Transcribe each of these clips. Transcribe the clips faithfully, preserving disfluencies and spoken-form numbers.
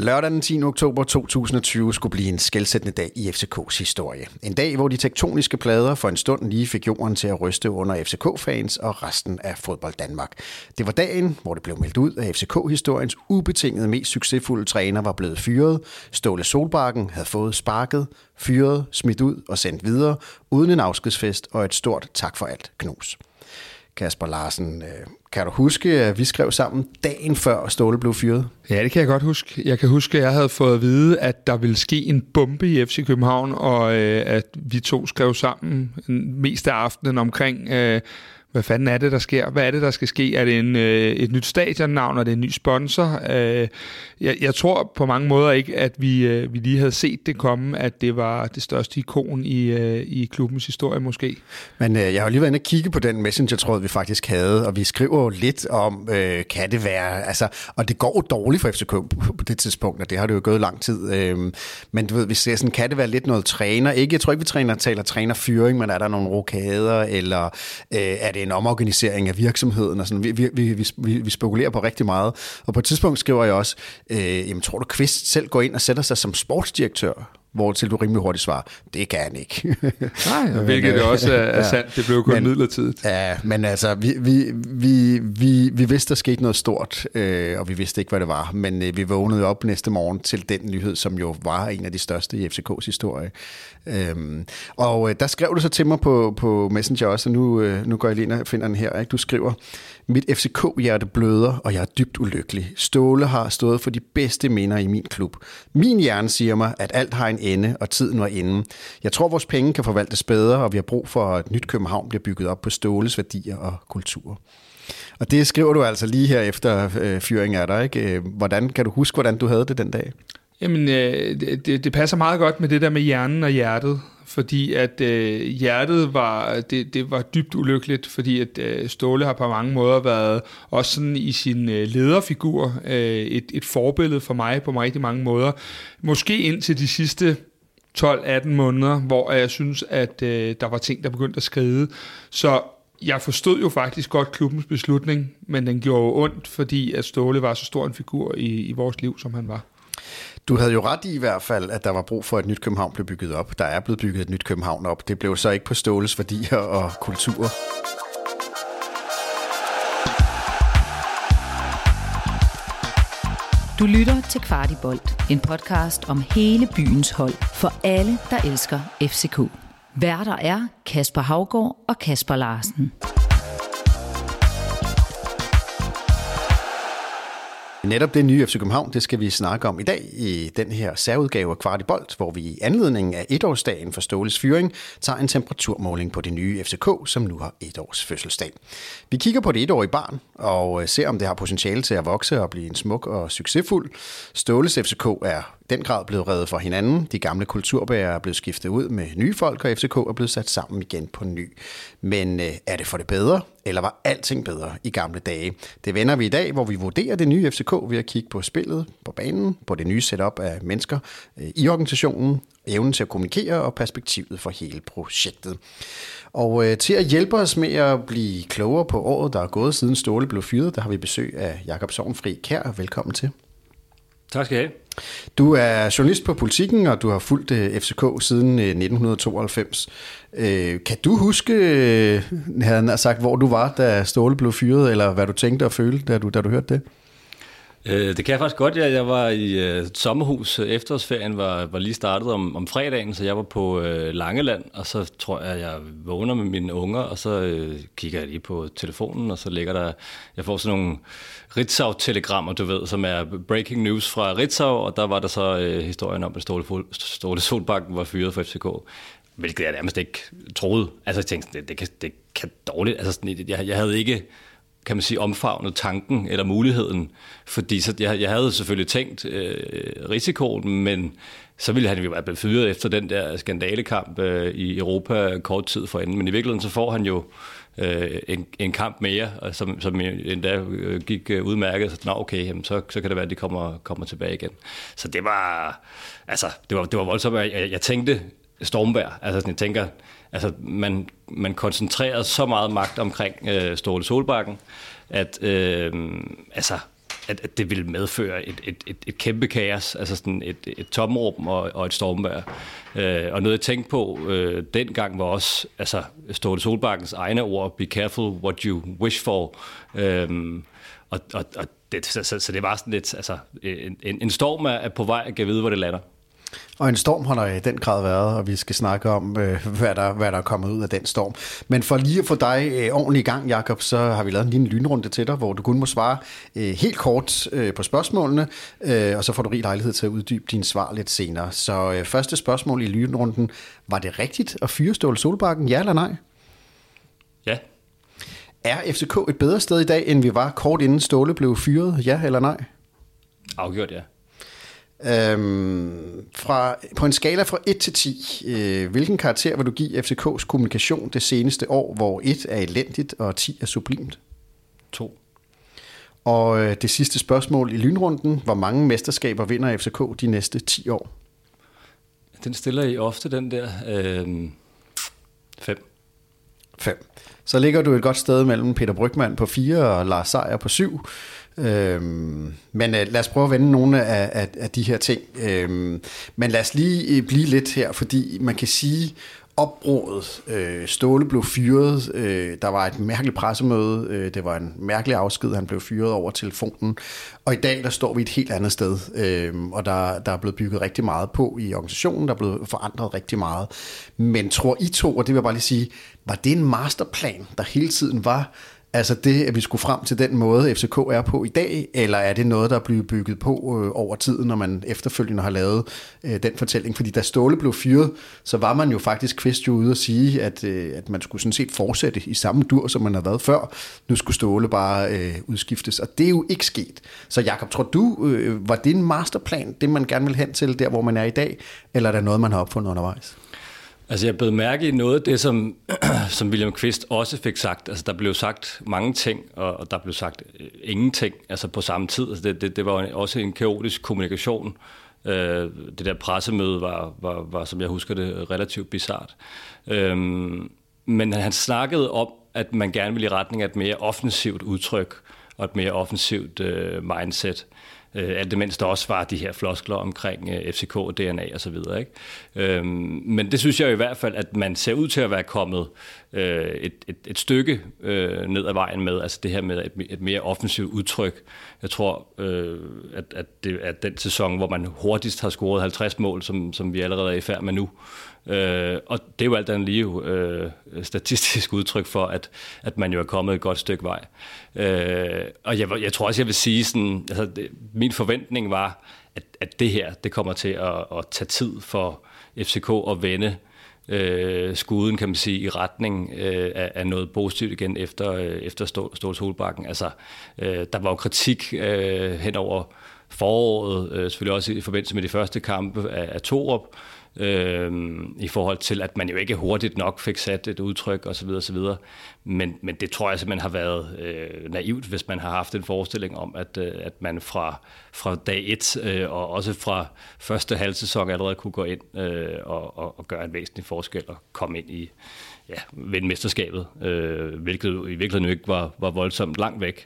Lørdag den tiende oktober to tusind og tyve skulle blive en skelsættende dag i F C K's historie. En dag, hvor de tektoniske plader for en stund lige fik jorden til at ryste under F C K-fans og resten af fodbold Danmark. Det var dagen, hvor det blev meldt ud, at F C K-historiens ubetingede mest succesfulde træner var blevet fyret. Ståle Solbakken havde fået sparket, fyret, smidt ud og sendt videre, uden en afskedsfest og et stort tak for alt knus. Kasper Larsen, kan du huske, at vi skrev sammen dagen før Ståle blev fyret? Ja, det kan jeg godt huske. Jeg kan huske, at jeg havde fået at vide, at der ville ske en bombe i F C København, og øh, at vi to skrev sammen mest af aftenen omkring, øh, hvad fanden er det, der sker? Hvad er det, der skal ske? Er det en, øh, et nyt stadionnavn? Er det en ny sponsor? Øh, jeg, jeg tror på mange måder ikke, at vi, øh, vi lige havde set det komme, at det var det største ikon i, øh, i klubbens historie måske. Men øh, jeg har lige været inde og kigge på den messenger-tråd, vi faktisk havde, og vi skriver jo lidt om, øh, kan det være? Altså, og det går jo dårligt for F C K på det tidspunkt, og det har det jo gået lang tid. Øh, men du ved, vi ser sådan, kan det være lidt noget træner? Ikke, jeg tror ikke, vi træner, taler trænerfyring, men er der nogle rokader, eller øh, er det en omorganisering af virksomheden og sådan. Vi, vi, vi, vi, vi spekulerer på rigtig meget. Og på et tidspunkt skriver jeg også, øh, jamen, tror du Kvist selv går ind og sætter sig som sportsdirektør? Hvor til du rimelig hurtigt svarer, det kan han ikke. Nej, hvilket det også er, er sandt. Det blev kun men, midlertidigt. Ja, men altså, vi, vi, vi, vi, vi vidste, der skete noget stort, øh, og vi vidste ikke, hvad det var. Men øh, vi vågnede op næste morgen til den nyhed, som jo var en af de største i F C K's historie. Øhm, og øh, der skrev du så til mig på, på Messenger også, og nu, øh, nu går jeg lige ind og finder den her. Ikke? Du skriver, mit F C K-hjerte bløder, og jeg er dybt ulykkelig. Ståle har stået for de bedste minder i min klub. Min hjerne siger mig, at alt har en ende, og tiden var inde. Jeg tror, vores penge kan forvaltes bedre, og vi har brug for, at et nyt København bliver bygget op på Ståles værdier og kultur. Og det skriver du altså lige her efter øh, fyringen af dig, ikke? Hvordan, kan du huske, hvordan du havde det den dag? Jamen, øh, det, det passer meget godt med det der med hjernen og hjertet, fordi at øh, hjertet var, det, det var dybt ulykkeligt, fordi at øh, Ståle har på mange måder været også sådan i sin øh, lederfigur øh, et, et forbillede for mig på rigtig mange måder. Måske indtil de sidste tolv atten måneder, hvor jeg synes, at øh, der var ting, der begyndte at skride. Så jeg forstod jo faktisk godt klubbens beslutning, men den gjorde ondt, fordi at Ståle var så stor en figur i, i vores liv, som han var. Du havde jo ret i i hvert fald, at der var brug for, at et nyt København blev bygget op. Der er blevet bygget et nyt København op. Det blev så ikke på Ståles værdier og kultur. Du lytter til Kvartibold, en podcast om hele byens hold for alle, der elsker F C K. Værter er Kasper Havgård og Kasper Larsen. Netop det nye F C København, det skal vi snakke om i dag i den her særudgave af Kvartibold, hvor vi i anledningen af etårsdagen for Ståles fyring tager en temperaturmåling på det nye F C K, som nu har et års fødselsdag. Vi kigger på det etårige barn og ser, om det har potentiale til at vokse og blive en smuk og succesfuld. Ståles F C K er i den grad blevet reddet fra hinanden. De gamle kulturbærere er blevet skiftet ud med nye folk, og F C K er blevet sat sammen igen på ny. Men er det for det bedre, eller var alting bedre i gamle dage? Det vender vi i dag, hvor vi vurderer det nye F C K ved at kigge på spillet, på banen, på det nye setup af mennesker i organisationen, evnen til at kommunikere og perspektivet for hele projektet. Og øh, til at hjælpe os med at blive klogere på året, der er gået siden Ståle blev fyret, der har vi besøg af Jakob Sovn Fri Kær. Velkommen til. Tak skal I have. Du er journalist på Politikken, og du har fulgt F C K siden nitten tooghalvfems. Øh, kan du huske, havde han sagt, hvor du var, da Ståle blev fyret, eller hvad du tænkte og følte, da du, da du hørte det? Øh, det kan jeg faktisk godt. Jeg, jeg var i øh, et sommerhus. Efterårsferien var, var lige startet om, om fredagen, så jeg var på øh, Langeland, og så tror jeg, jeg vågner med mine unger, og så øh, kigger jeg lige på telefonen, og så ligger der, jeg får sådan nogle Ritzau-telegrammer, du ved, som er breaking news fra Ritzau, og der var der så øh, historien om, at Ståle, Ståle Solbakken var fyret fra F C K, hvilket jeg nærmest ikke troede. Altså jeg tænkte, det, det, kan, det kan dårligt. Altså sådan, jeg, jeg havde ikke... kan man sige, omfavnet tanken eller muligheden. Fordi så, jeg, jeg havde selvfølgelig tænkt øh, risikoen, men så ville han jo være blevet fyret efter den der skandalekamp øh, i Europa kort tid forinden. Men i virkeligheden så får han jo øh, en, en kamp mere, som, som endda gik øh, udmærket. Så, nå okay, jamen, så, så kan det være, at de kommer, kommer tilbage igen. Så det var, altså, det var, det var voldsomt. Jeg, jeg tænkte stormvejr. Altså sådan, jeg tænker... Altså, man, man koncentrerede så meget magt omkring øh, Ståle Solbakken, at øh, altså, at, at det ville medføre et, et, et, et kæmpe kaos, altså sådan et, et tomrum og, og et stormvejr. Øh, og noget jeg tænkte på øh, dengang var også, altså Ståle Solbakkens egne ord, be careful what you wish for. Øh, og, og, og det, så, så, så det var sådan lidt, altså en, en storm er på vej, at kan vide, hvor det lander. Og en storm har der i den grad været, og vi skal snakke om, hvad der, hvad der er kommet ud af den storm. Men for lige at få dig ordentlig i gang, Jakob, så har vi lavet en lille lynrunde til dig, hvor du kun må svare helt kort på spørgsmålene, og så får du rig lejlighed til at uddybe dine svar lidt senere. Så første spørgsmål i lynrunden, var det rigtigt at fyre Ståle Solbakken, ja eller nej? Ja. Er F C K et bedre sted i dag, end vi var kort inden Ståle blev fyret, ja eller nej? Afgjort, ja. Øhm, fra, på en skala fra et til ti, øh, hvilken karakter vil du give F C K's kommunikation det seneste år, hvor et er elendigt og ti er sublimt? to. Og øh, det sidste spørgsmål i lynrunden, hvor mange mesterskaber vinder F C K de næste ti år? Den stiller I ofte, den der. Øh, fem. fem. Så ligger du et godt sted mellem Peter Brygman på fire og Lars Sejer på syv. Øhm, men øh, lad os prøve at vende nogle af, af, af de her ting. Øhm, men lad os lige øh, blive lidt her, fordi man kan sige, opbruddet, øh, Ståle blev fyret, øh, der var et mærkeligt pressemøde, øh, det var en mærkelig afsked, han blev fyret over telefonen, og i dag der står vi et helt andet sted, øh, og der, der er blevet bygget rigtig meget på i organisationen, der er blevet forandret rigtig meget. Men tror I to, og det vil jeg bare lige sige, var det en masterplan, der hele tiden var, altså det, at vi skulle frem til den måde, F C K er på i dag, eller er det noget, der er blevet bygget på øh, over tiden, når man efterfølgende har lavet øh, den fortælling? Fordi da Ståle blev fyret, så var man jo faktisk Kvist jo ude at sige, at, øh, at man skulle sådan set fortsætte i samme dur, som man har været før. Nu skulle Ståle bare øh, udskiftes, og det er jo ikke sket. Så Jakob, tror du, øh, var det en masterplan, det man gerne vil hen til, der hvor man er i dag, eller er der noget, man har opfundet undervejs? Altså jeg blev mærke i noget af det, som, som William Kvist også fik sagt. Altså der blev sagt mange ting, og, og der blev sagt øh, ingenting altså på samme tid. Altså, det, det, det var også en kaotisk kommunikation. Øh, det der pressemøde var, var, var, som jeg husker det, relativt bizart. Øh, men han snakkede om, at man gerne ville i retning af et mere offensivt udtryk og et mere offensivt øh, mindset. Alt det mens der også var de her floskler omkring F C K og D N A og så videre, ikke? Øhm, men det synes jeg i hvert fald, at man ser ud til at være kommet øh, et, et, et stykke øh, ned ad vejen med, altså det her med et, et mere offensivt udtryk. Jeg tror, øh, at, at det er den sæson, hvor man hurtigst har scoret halvtreds mål, som, som vi allerede er i færd med nu. Øh, og det er jo alt andet lige øh, statistisk udtryk for, at, at man jo er kommet et godt stykke vej. Øh, og jeg, jeg tror også, jeg vil sige sådan, altså det, min forventning var, at, at det her, det kommer til at, at tage tid for F C K at vende øh, skuden, kan man sige, i retning øh, af, af noget positivt igen efter, øh, efter Ståle Solbakken. Altså, øh, der var jo kritik øh, hen over foråret, øh, selvfølgelig også i forbindelse med de første kampe af, af Thorup, Øhm, i forhold til, at man jo ikke hurtigt nok fik sat et udtryk osv. osv. Men, men det tror jeg simpelthen har været øh, naivt, hvis man har haft en forestilling om, at, øh, at man fra, fra dag et øh, og også fra første halvsæson allerede kunne gå ind øh, og, og, og gøre en væsentlig forskel og komme ind i ja, vinde mesterskabet, øh, hvilket i virkeligheden ikke var, var voldsomt langt væk.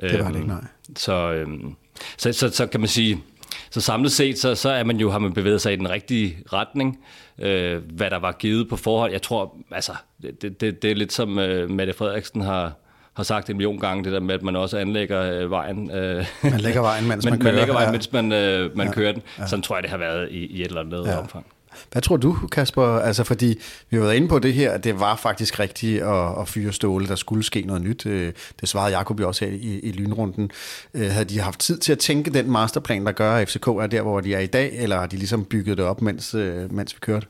Det var det ikke, nej. Så, øh, så, så, så kan man sige... Så samlet set, så, så er man jo, har man bevæget sig i den rigtige retning, øh, hvad der var givet på forhånd. Jeg tror, altså, det, det, det er lidt som øh, Mette Frederiksen har, har sagt en million gange, det der med, at man også anlægger øh, vejen. Øh, man lægger vejen, mens man, man kører. Man lægger vejen, ja. mens man, øh, man ja. kører den. Sådan tror jeg, det har været i, i et eller andet ja. omfang. Hvad tror du, Kasper? Altså, fordi vi har været inde på det her, at det var faktisk rigtigt at, at fyre Ståle, der skulle ske noget nyt. Det svarede Jakob jo også her i, i lynrunden. Havde de haft tid til at tænke den masterplan, der gør, at F C K er der, hvor de er i dag, eller har de ligesom bygget det op, mens, mens vi kørte?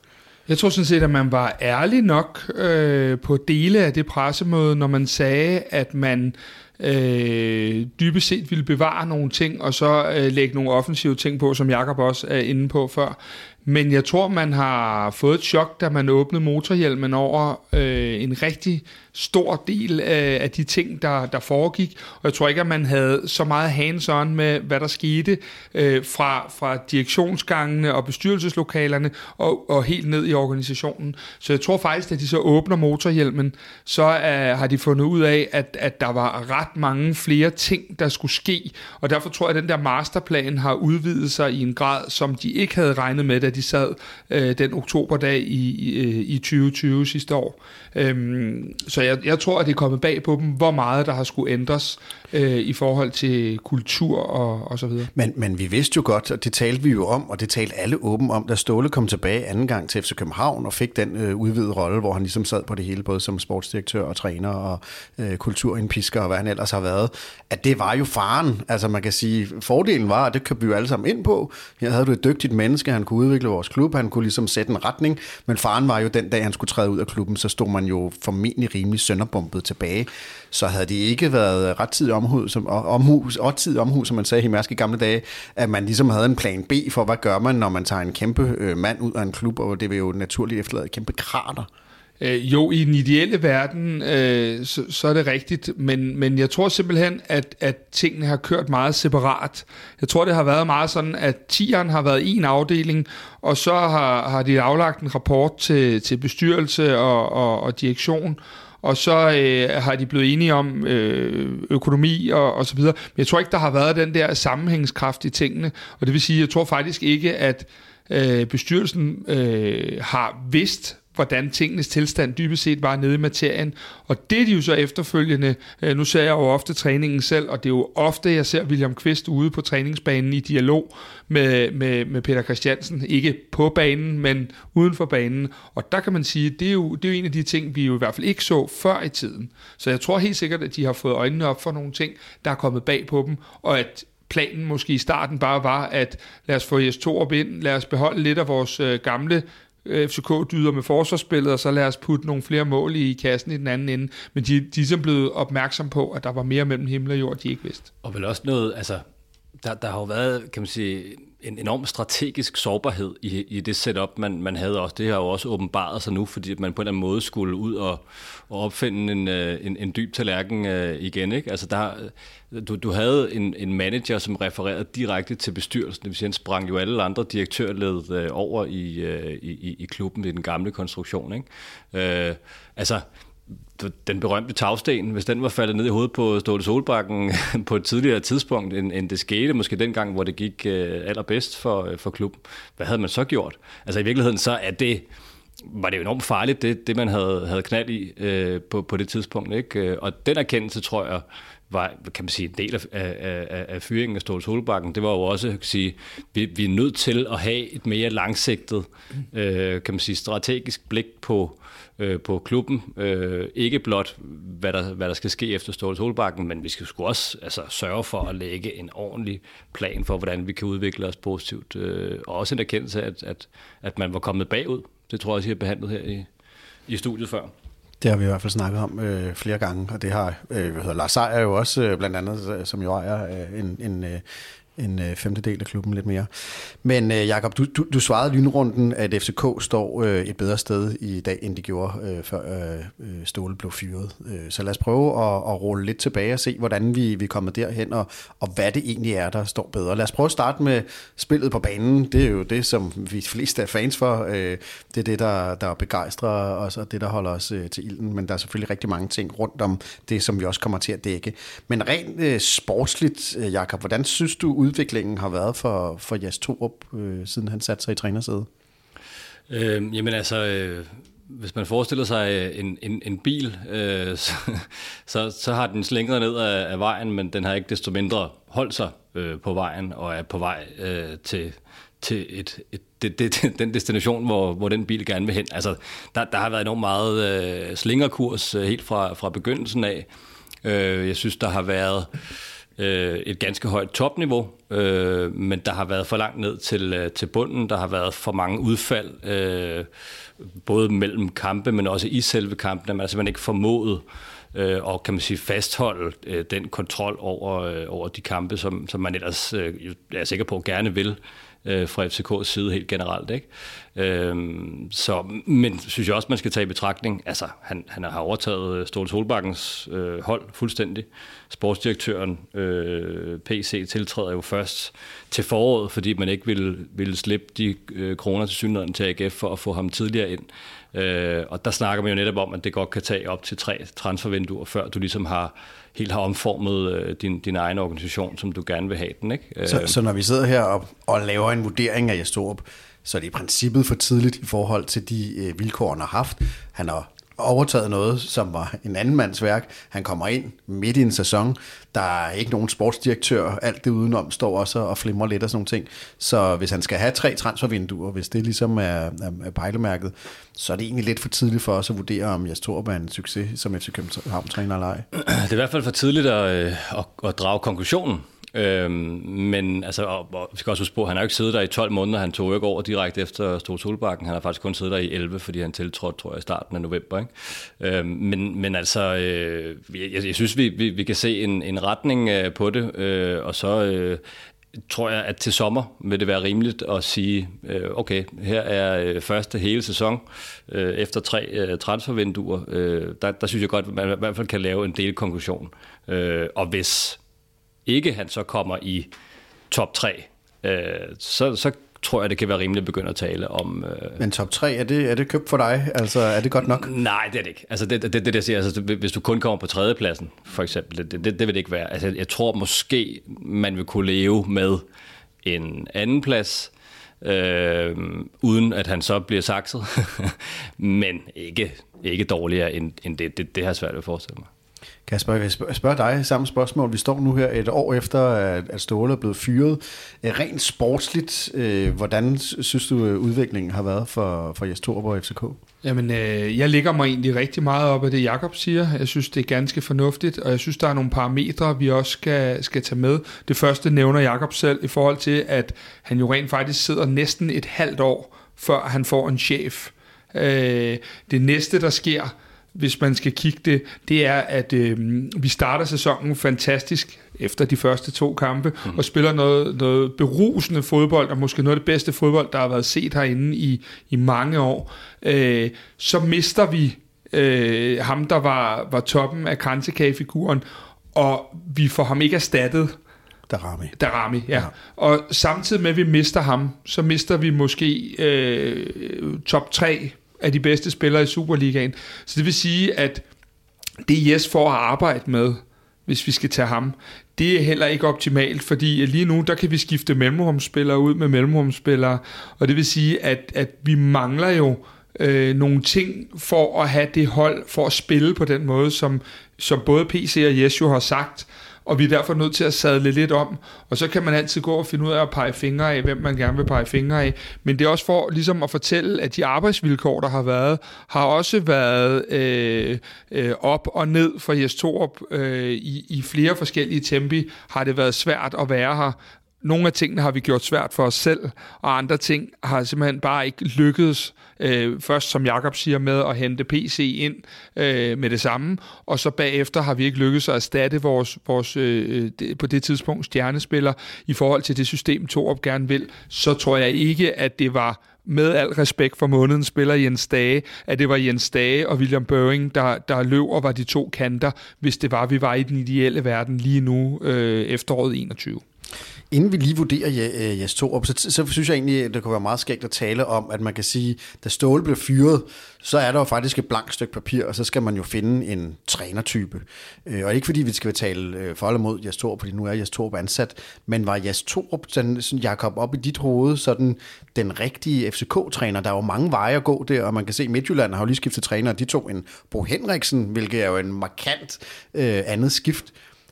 Jeg tror sådan set, at man var ærlig nok øh, på dele af det pressemøde, når man sagde, at man øh, dybest set ville bevare nogle ting, og så øh, lægge nogle offensive ting på, som Jakob også er inde på før. Men jeg tror, man har fået et chok, da man åbnede motorhjelmen over øh, en rigtig stor del af, af de ting, der, der foregik. Og jeg tror ikke, at man havde så meget hands-on med, hvad der skete øh, fra, fra direktionsgangene og bestyrelseslokalerne og, og helt ned i organisationen. Så jeg tror faktisk, at de så åbner motorhjelmen, så øh, har de fundet ud af, at, at der var ret mange flere ting, der skulle ske. Og derfor tror jeg, at den der masterplan har udvidet sig i en grad, som de ikke havde regnet med, da de sad øh, den oktoberdag i, i, i tyve tyve sidste år. Øhm, så jeg, jeg tror, at det er kommet bag på dem, hvor meget der har skulle ændres øh, i forhold til kultur og, og så videre. Men, men vi vidste jo godt, og det talte vi jo om, og det talte alle åben om, da Ståle kom tilbage anden gang til F C København og fik den øh, udvidede rolle, hvor han ligesom sad på det hele, både som sportsdirektør og træner og øh, kulturindpisker og hvad han ellers har været, at det var jo faren. Altså man kan sige, fordelen var, og det købte vi jo alle sammen ind på, her havde du et dygtigt menneske, han kunne udvikle vores klub, han kunne ligesom sætte en retning, men faren var jo den dag, han skulle træde ud af klubben, så stod man jo formentlig rimelig sønderbumpet tilbage. Så havde det ikke været ret tid omhu, som, omhu, tid omhu, som man sagde i Mærsk i gamle dage, at man ligesom havde en plan B for, hvad gør man, når man tager en kæmpe øh, mand ud af en klub, og det vil jo naturligt efterlade kæmpe krater. Øh, jo, i den ideelle verden, øh, så, så er det rigtigt, men, men jeg tror simpelthen, at, at tingene har kørt meget separat. Jeg tror, det har været meget sådan, at tieren har været en afdeling, og så har, har de aflagt en rapport til, til bestyrelse og, og, og direktion, og så øh, har de blevet enige om øh, økonomi og, og så videre. Men jeg tror ikke, der har været den der sammenhængskraft i tingene, og det vil sige, jeg tror faktisk ikke, at øh, bestyrelsen øh, har vidst, hvordan tingenes tilstand dybest set var nede i materien. Og det er de jo så efterfølgende. Nu ser jeg jo ofte træningen selv, og det er jo ofte, jeg ser William Kvist ude på træningsbanen i dialog med, med, med Peter Christiansen. Ikke på banen, men uden for banen. Og der kan man sige, det er jo, det er jo en af de ting, vi jo i hvert fald ikke så før i tiden. Så jeg tror helt sikkert, at de har fået øjnene op for nogle ting, der er kommet bag på dem, og at planen måske i starten bare var, at lad os få Jes Thorup ind, lad os beholde lidt af vores øh, gamle F C K dyder med forsvarsspillet, og så lad os putte nogle flere mål i kassen i den anden ende. Men de, de er simpelthen blevet opmærksom på, at der var mere mellem himmel og jord, de ikke vidste. Og vel også noget, altså, der, der har jo været, kan man sige, en enorm strategisk sårbarhed i, i det setup, man, man havde også. Det har jo også åbenbaret sig nu, fordi man på en eller anden måde skulle ud og, og opfinde en, en, en dyb tallerken igen, ikke? Altså, der Du, du havde en, en manager, som refererede direkte til bestyrelsen, det vil sige, han sprang jo alle andre direktørled øh, over i, øh, i, i klubben i den gamle konstruktion, ikke? Øh, altså, den berømte tagsten, hvis den var faldet ned i hovedet på Ståle Solbakken på et tidligere tidspunkt, end, end det skete, måske dengang, hvor det gik øh, allerbedst for, øh, for klubben, hvad havde man så gjort? Altså, i virkeligheden så er det... var det jo enormt farligt, det, det man havde, havde knald i øh, på, på det tidspunkt, ikke? Og den erkendelse, tror jeg, var, kan man sige, en del af, af, af fyringen af Ståle Solbakken. Det var jo også, kan sige, vi, vi er nødt til at have et mere langsigtet, øh, kan man sige, strategisk blik på, øh, på klubben. Øh, ikke blot, hvad der, hvad der skal ske efter Ståle Solbakken, men vi skal sgu også altså, sørge for at lægge en ordentlig plan for, hvordan vi kan udvikle os positivt. Øh, og også en erkendelse af, at, at, at man var kommet bagud. Det tror jeg også, I har behandlet her i, i studiet før. Det har vi i hvert fald snakket om øh, flere gange, og det har øh, hvad hedder, Lars Sejer jo også, øh, blandt andet, som jo ejer øh, en, en, øh, en øh, femtedel af klubben lidt mere. Men øh, Jakob, du, du, du svarede lynrunden, at F C K står øh, et bedre sted i dag, end de gjorde, øh, før øh, Ståle blev fyret. Så lad os prøve at, at rulle lidt tilbage og se, hvordan vi, vi er kommet derhen, og, og hvad det egentlig er, der står bedre. Lad os prøve at starte med spillet på banen. Det er jo det, som vi fleste er fans for. Øh, det er det, der, der begejstrer os, og det, der holder os øh, til ilden. Men der er selvfølgelig rigtig mange ting rundt om det, som vi også kommer til at dække. Men rent øh, sportsligt, øh, Jakob, hvordan synes du, udviklingen har været for, for Jes Thorup, øh, siden han satte sig i trænersædet? Øh, jamen altså, øh, hvis man forestiller sig en, en, en bil, øh, så, så, så har den slingret ned af, af vejen, men den har ikke desto mindre holdt sig øh, på vejen, og er på vej øh, til, til et, et Det, det, den destination, hvor, hvor den bil gerne vil hen. Altså, der, der har været enormt meget øh, slingerkurs øh, helt fra, fra begyndelsen af. Øh, jeg synes, der har været øh, et ganske højt topniveau, øh, men der har været for langt ned til, øh, til bunden. Der har været for mange udfald, øh, både mellem kampe, men også i selve kampen, at man simpelthen ikke formået øh, og kan man sige, fastholde øh, den kontrol over, øh, over de kampe, som, som man ellers øh, er sikker på gerne vil øh, fra F C K's side helt generelt, ikke? Øhm, så, men synes jeg også, man skal tage i betragtning, altså han, han har overtaget Ståle Solbakkens øh, hold fuldstændig. Sportsdirektøren øh, P C tiltræder jo først til foråret, fordi man ikke ville, ville slippe de øh, kroner til synligheden til A G F for at få ham tidligere ind. Øh, og der snakker man jo netop om, at det godt kan tage op til tre transfervinduer, før du ligesom har helt har omformet øh, din, din egen organisation, som du gerne vil have den, ikke? Øh. Så, så når vi sidder her og, og laver en vurdering af Jes Thorup, så er det i princippet for tidligt i forhold til de øh, vilkår, han har haft. Han har overtaget noget, som var en anden mands værk. Han kommer ind midt i en sæson. Der er ikke nogen sportsdirektør. Alt det udenom står også og flimrer lidt og sådan nogle ting. Så hvis han skal have tre transfervinduer, hvis det ligesom er, er, er pejlemærket, så er det egentlig lidt for tidligt for os at vurdere, om Jes Thorup er en succes som F C København-træner eller ej. Det er i hvert fald for tidligt at, at, at drage konklusionen. Øhm, men altså, og, og vi skal også huske på, han har jo ikke siddet der i tolv måneder, han tog jo ikke over direkte efter Ståle Solbakken, han har faktisk kun siddet der i elleve, fordi han tiltrådte, tror jeg, i starten af november, ikke? Øhm, men, men altså, øh, jeg, jeg synes, vi, vi, vi kan se en, en retning øh, på det, øh, og så øh, tror jeg, at til sommer vil det være rimeligt at sige, øh, okay, her er øh, første hele sæson, øh, efter tre øh, transfervinduer, øh, der, der synes jeg godt, at man i hvert fald kan lave en del konklusion, øh, og hvis ikke han så kommer i top tre, øh, så, så tror jeg, det kan være rimeligt at begynde at tale om... Øh... Men top tre, er det, er det købt for dig? Altså, er det godt nok? Nej, det er det ikke. Altså, det, det, det, det jeg siger, altså, hvis du kun kommer på tredjepladsen, for eksempel, det, det, det vil det ikke være. Altså, jeg tror måske, man vil kunne leve med en anden plads, øh, uden at han så bliver sakset, men ikke, ikke dårligere end, end det. det. Det har svært ved at forestille mig. Kasper, jeg spørger dig samme spørgsmål. Vi står nu her et år efter, at Ståle er blevet fyret. Rent sportsligt, hvordan synes du, udviklingen har været for, for Jes Thorup og F C K? Jamen, jeg lægger mig egentlig rigtig meget op af det, Jakob siger. Jeg synes, det er ganske fornuftigt, og jeg synes, der er nogle parametre, vi også skal, skal tage med. Det første nævner Jakob selv i forhold til, at han jo rent faktisk sidder næsten et halvt år, før han får en chef. Det næste, der sker... hvis man skal kigge det, det er, at øh, vi starter sæsonen fantastisk efter de første to kampe, mm. og spiller noget, noget berusende fodbold, og måske noget af det bedste fodbold, der har været set herinde i, i mange år. Øh, så mister vi øh, ham, der var, var toppen af kransekagefiguren, og vi får ham ikke erstattet. Darami. Darami, ja. ja. Og samtidig med, at vi mister ham, så mister vi måske øh, top tre af de bedste spillere i Superligaen. Så det vil sige, at det Jes får at arbejde med, hvis vi skal tage ham, det er heller ikke optimalt, fordi lige nu, der kan vi skifte mellemrumsspillere ud med mellemrumsspillere, og det vil sige, at, at vi mangler jo øh, nogle ting for at have det hold, for at spille på den måde, som, som både P C og Jes jo har sagt, og vi er derfor nødt til at sadle lidt om, og så kan man altid gå og finde ud af at pege fingre af, hvem man gerne vil pege fingre af, men det er også for ligesom at fortælle, at de arbejdsvilkår, der har været, har også været øh, øh, op og ned for Jes Thorup øh, i, i flere forskellige tempi, har det været svært at være her. Nogle af tingene har vi gjort svært for os selv, og andre ting har simpelthen bare ikke lykkedes. Øh, først, som Jakob siger, med at hente P C ind øh, med det samme, og så bagefter har vi ikke lykkedes at erstatte vores, vores øh, det, på det tidspunkt stjernespiller i forhold til det system, Thorup gerne vil. Så tror jeg ikke, at det var... med al respekt for månedens spiller Jens Dage, at det var Jens Dage og William Børing, der, der løb og var de to kanter, hvis det var, vi var i den ideelle verden lige nu øh, efteråret enogtyve. Inden vi lige vurderer Jes Thorup, så, så synes jeg egentlig, at det kunne være meget skægt at tale om, at man kan sige, da Ståle blev fyret, så er der jo faktisk et blankt stykke papir, og så skal man jo finde en trænertype. Og ikke fordi vi skal tale for eller mod Jes Thorup, fordi nu er Jes Thorup ansat, men var Jes Thorup, sådan, Jakob, op i dit hoved, sådan den rigtige F C K-træner? Der er jo mange veje at gå der, og man kan se, at Midtjylland har jo lige skiftet træner, og de tog en Bo Henriksen, hvilket er jo en markant øh, andet skift.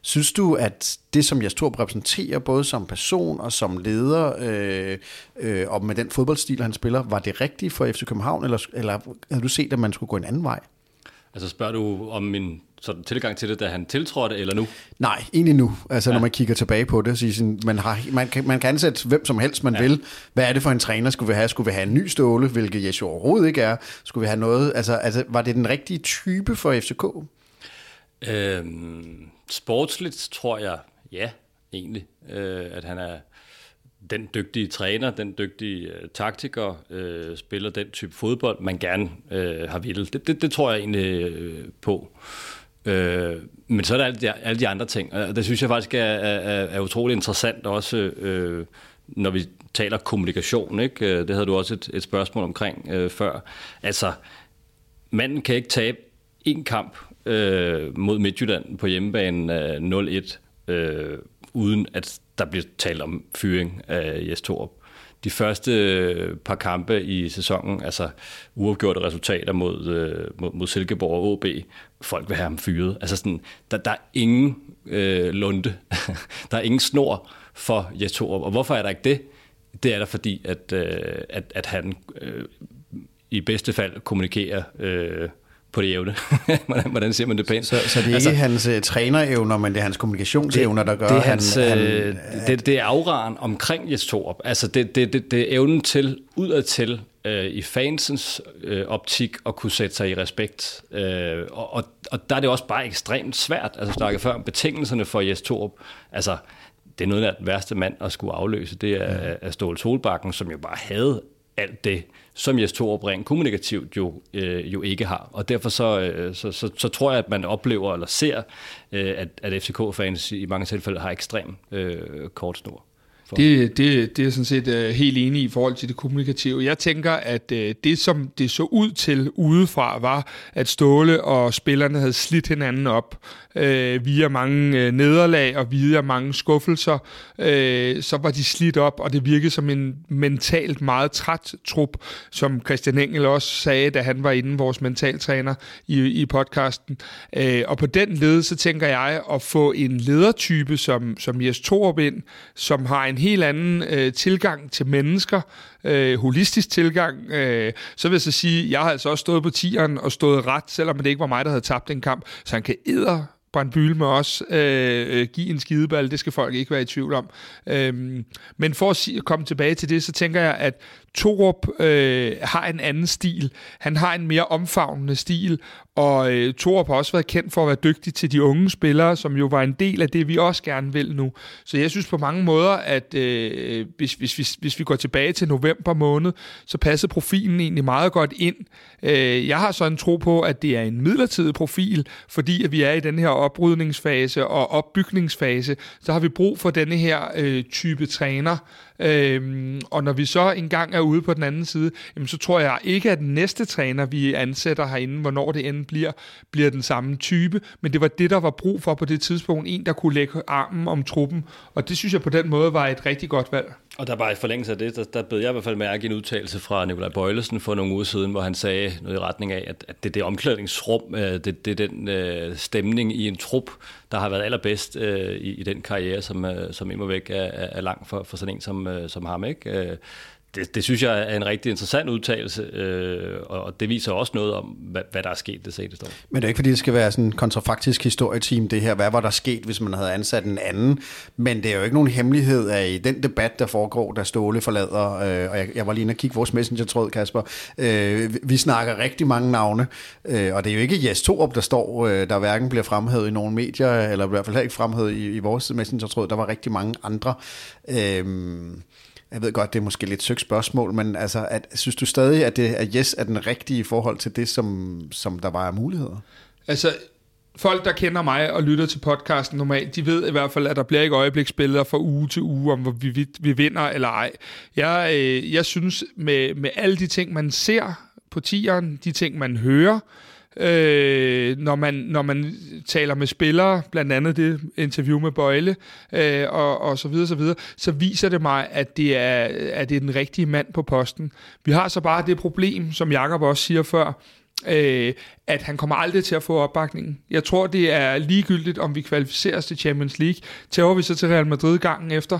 Synes du, at det, som Jes Thorup repræsenterer, både som person og som leder, øh, øh, og med den fodboldstil, han spiller, var det rigtigt for F C København, eller, eller havde du set, at man skulle gå en anden vej? Altså spørger du om min sådan, tilgang til det, da han tiltrådte, eller nu? Nej, egentlig nu. Altså ja. Når man kigger tilbage på det, så sådan, man, har, man, kan, man kan ansætte hvem som helst, man ja. vil. Hvad er det for en træner, skulle vi have? Skulle vi have en ny Ståle, hvilket Jes overhovedet ikke er? Skulle vi have noget? Altså, altså var det den rigtige type for F C K? Øhm... Sportsligt tror jeg, ja, egentlig, øh, at han er den dygtige træner, den dygtige øh, taktiker, øh, spiller den type fodbold, man gerne øh, har ville. Det, det, det tror jeg egentlig øh, på. Øh, men så er der alle de, alle de andre ting, og det synes jeg faktisk er, er, er utrolig interessant også, øh, når vi taler kommunikation, ikke? Det havde du også et, et spørgsmål omkring øh, før. Altså, manden kan ikke tabe en kamp øh, mod Midtjylland på hjemmebane øh, nul et, øh, uden at der bliver talt om fyring af Jes Thorup. De første par kampe i sæsonen, altså uafgjorte resultater mod, mod, mod Silkeborg og O B, folk vil have ham fyret. Altså sådan, der, der er ingen øh, lunde, der er ingen snor for Jes Thorup. Og hvorfor er der ikke det? Det er der fordi, at, øh, at, at han øh, i bedste fald kommunikerer øh, på det jævne. Hvordan siger man det pænt? Så, så det er altså, ikke hans uh, trænerevner, men det er hans kommunikationsevner, der gør, det er hans, han, øh, han, det, det er auraen omkring Jes Thorup. Altså det, det, det, det er evnen til, udadtil, øh, i fansens øh, optik, at kunne sætte sig i respekt. Øh, og, og, og der er det også bare ekstremt svært. Altså snakke før om betingelserne for Jes Thorup. Altså det er noget af den værste mand at skulle afløse. Det er, ja. er Ståle Solbakken, som jo bare havde alt det, som Jes Thorup rent kommunikativt jo, øh, jo ikke har. Og derfor så, øh, så, så, så tror jeg, at man oplever eller ser, øh, at, at F C K-fans i mange tilfælde har ekstrem øh, kort snor. Det, det, det er sådan set øh, helt enig i forhold til det kommunikative. Jeg tænker, at øh, det, som det så ud til udefra, var, at Ståle og spillerne havde slidt hinanden op øh, via mange øh, nederlag og via mange skuffelser. Øh, så var de slidt op, og det virkede som en mentalt meget træt trup, som Christian Engel også sagde, da han var inde, vores mentaltræner, i, i podcasten. Øh, og på den led, så tænker jeg, at få en ledertype som, som Jes Thorup ind, som har en helt anden øh, tilgang til mennesker, øh, holistisk tilgang, øh, så vil jeg så sige, at jeg har altså også stået på tieren og stået ret, selvom det ikke var mig, der havde tabt en kamp, så han kan edder Brøndby med os, øh, give en skideball, det skal folk ikke være i tvivl om. Øhm, men for at sige, komme tilbage til det, så tænker jeg, at Thorup øh, har en anden stil. Han har en mere omfavnende stil, og øh, Thorup har også været kendt for at være dygtig til de unge spillere, som jo var en del af det, vi også gerne vil nu. Så jeg synes på mange måder, at øh, hvis, hvis, hvis, hvis vi går tilbage til november måned, så passer profilen egentlig meget godt ind. Øh, jeg har så en tro på, at det er en midlertidig profil, fordi at vi er i den her oprydningsfase og opbygningsfase, så har vi brug for denne her øh, type træner. Øhm, og når vi så engang er ude på den anden side, jamen, så tror jeg ikke, at den næste træner, vi ansætter herinde, hvornår det end bliver, bliver den samme type. Men det var det, der var brug for på det tidspunkt. En, der kunne lægge armen om truppen. Og det synes jeg på den måde var et rigtig godt valg. Og der var i forlængelse af det, der, der bed jeg i hvert fald mærke en udtalelse fra Nikolaj Bøjlesen for nogle uger siden, hvor han sagde noget i retning af, at, at det er det omklædningsrum, det, det er den øh, stemning i en trup, der har været allerbedst øh, i, i den karriere, som, øh, som imod væk er, er lang for, for sådan en som, øh, som ham, ikke? Det, det synes jeg er en rigtig interessant udtalelse, øh, og det viser også noget om, hvad, hvad der er sket det seneste år. Men det er ikke, fordi det skal være sådan en kontrafaktisk historietime, det her. Hvad var der sket, hvis man havde ansat en anden? Men det er jo ikke nogen hemmelighed, at i den debat, der foregår, der Ståle forlader, øh, og jeg, jeg var lige inde og kigge vores messenger-tråd, Kasper, øh, vi snakker rigtig mange navne, øh, og det er jo ikke Jes Thorup, der står, øh, der hverken bliver fremhævet i nogle medier, eller i hvert fald ikke fremhævet i, i vores messenger-tråd. Der var rigtig mange andre. Øh, Jeg ved godt, det er måske lidt søgt spørgsmål, men altså, at, synes du stadig, at, det, at Jes er den rigtige i forhold til det, som, som der var af muligheder? Altså, folk, der kender mig og lytter til podcasten normalt, de ved i hvert fald, at der bliver ikke øjebliksbilleder fra uge til uge, om hvorvidt vi vinder eller ej. Jeg, øh, jeg synes, med, med alle de ting, man ser på tieren, de ting, man hører, Øh, når, man, når man taler med spillere, blandt andet det interview med Bøjle øh, og, og så videre, så videre, så viser det mig, at det er, at det er den rigtige mand på posten. Vi har så bare det problem, som Jakob også siger før, øh, at han kommer aldrig til at få opbakningen. Jeg tror, det er ligegyldigt, om vi kvalificerer os til Champions League. Tæver vi så til Real Madrid gangen efter,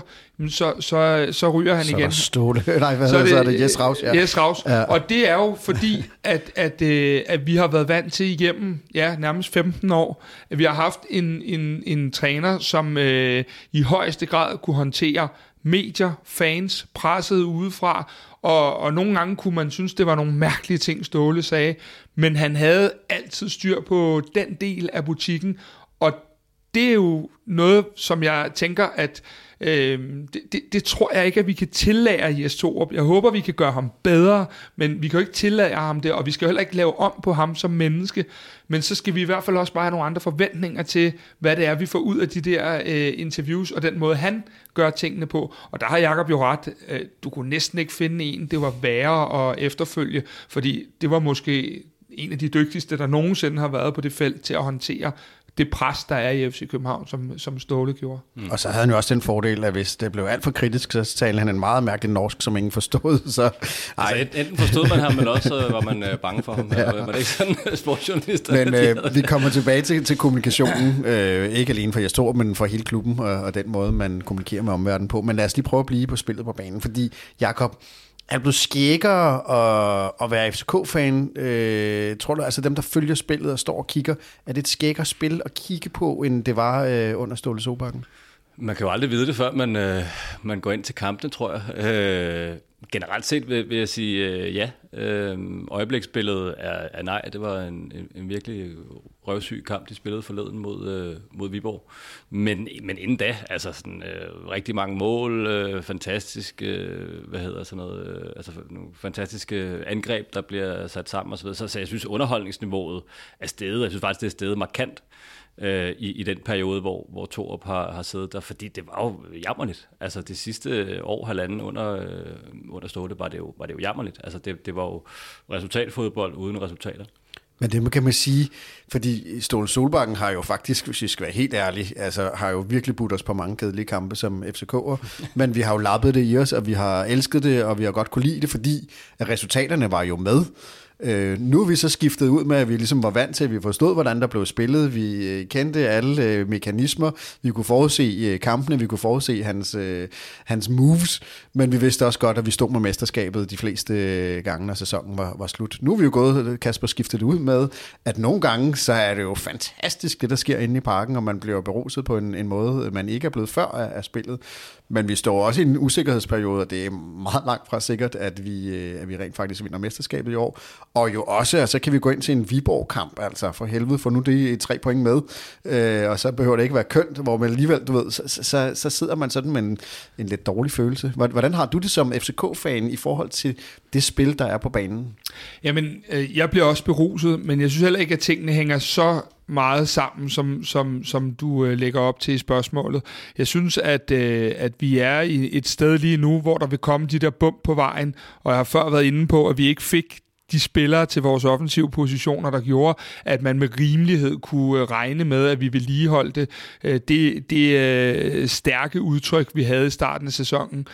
så, så, så ryger han så igen. Så Nej, hvad så er det, så det Jes Raus. Ja. Jes Raus. Ja. Og det er jo fordi, at, at, at, at vi har været vant til igennem ja, nærmest femten år, at vi har haft en, en, en træner, som øh, i højeste grad kunne håndtere medier, fans, presset udefra, og, og nogle gange kunne man synes, det var nogle mærkelige ting, Ståle sagde, men han havde altid styr på den del af butikken, og det er jo noget, som jeg tænker, at Øhm, det, det, det tror jeg ikke, at vi kan tillære Jes Thorup. Jeg håber, vi kan gøre ham bedre, men vi kan jo ikke tillære ham det, og vi skal heller ikke lave om på ham som menneske. Men så skal vi i hvert fald også bare have nogle andre forventninger til, hvad det er, vi får ud af de der øh, interviews, og den måde, han gør tingene på. Og der har Jakob jo ret. Øh, du kunne næsten ikke finde en, det var værre at efterfølge, fordi det var måske en af de dygtigste, der nogensinde har været på det felt til at håndtere det pres, der er i F C København, som, som Ståle gjorde. Mm. Og så havde han jo også den fordel, at hvis det blev alt for kritisk, så talte han en meget mærkelig norsk, som ingen forstod. Så altså, enten forstod man ham, men også var man øh, bange for ham. Ja. Var det ikke sådan sportsjournalist? Men øh, vi kommer tilbage til, til kommunikationen. Øh, ikke alene for Jes Thorup, men for hele klubben, og, og den måde, man kommunikerer med omverdenen på. Men lad os lige prøve at blive på spillet på banen, fordi Jakob, han blev skækkere at, at være F C K-fan. Øh, tror du, altså dem, der følger spillet og står og kigger, er det et skækkere spil at kigge på, end det var øh, under Ståle Solbakken? Man kan jo aldrig vide det, før man, øh, man går ind til kampene, tror jeg. Øh, generelt set vil, vil jeg sige øh, ja. Øh, øjebliksspillet er, er nej. Det var en, en, en virkelig røvsyg kamp, de spillede forleden mod, øh, mod Viborg. Men, men inden da, altså sådan, øh, rigtig mange mål, øh, fantastisk, øh, hvad hedder sådan noget, øh, altså nogle fantastiske angreb, der bliver sat sammen osv. Så, så jeg synes, underholdningsniveauet er steget. Jeg synes faktisk, det er steget markant øh, i, i den periode, hvor, hvor Thorup har, har siddet der, fordi det var jo jammerligt. Altså det sidste år, halvanden under, øh, under Ståle, var det jo, var det jo jammerligt. Altså det, det var jo resultatfodbold uden resultater. Men det kan man sige, fordi Ståle Solbakken har jo faktisk, hvis jeg skal være helt ærlig, altså har jo virkelig budt os på mange kedelige kampe som F C K'er, men vi har jo lappet det i os, og vi har elsket det, og vi har godt kunne lide det, fordi resultaterne var jo med. Øh, nu er vi så skiftet ud med, at vi ligesom var vant til, at vi forstod, hvordan der blev spillet. Vi øh, kendte alle øh, mekanismer. Vi kunne forudse øh, kampene, vi kunne forudse hans, øh, hans moves, men vi vidste også godt, at vi stod med mesterskabet de fleste øh, gange, når sæsonen var, var slut. Nu er vi jo gået, Kasper skiftet ud med, at nogle gange, så er det jo fantastisk, det der sker inde i parken, og man bliver beruset på en, en måde, man ikke er blevet før af, af spillet. Men vi står også i en usikkerhedsperiode, og det er meget langt fra sikkert, at vi, øh, at vi rent faktisk vinder mesterskabet i år. Og jo også, og så kan vi gå ind til en Viborg-kamp, altså for helvede, for nu det er tre point med, øh, og så behøver det ikke være kønt, hvor man alligevel, du ved, så, så, så sidder man sådan med en, en lidt dårlig følelse. Hvordan har du det som F C K-fan i forhold til det spil, der er på banen? Jamen, øh, jeg bliver også beruset, men jeg synes heller ikke, at tingene hænger så meget sammen, som, som, som du øh, lægger op til i spørgsmålet. Jeg synes, at, øh, at vi er i et sted lige nu, hvor der vil komme de der bump på vejen, og jeg har før været inde på, at vi ikke fik de spillere til vores offensive positioner, der gjorde, at man med rimelighed kunne regne med, at vi vedligeholdte det, det stærke udtryk, vi havde i starten af sæsonen.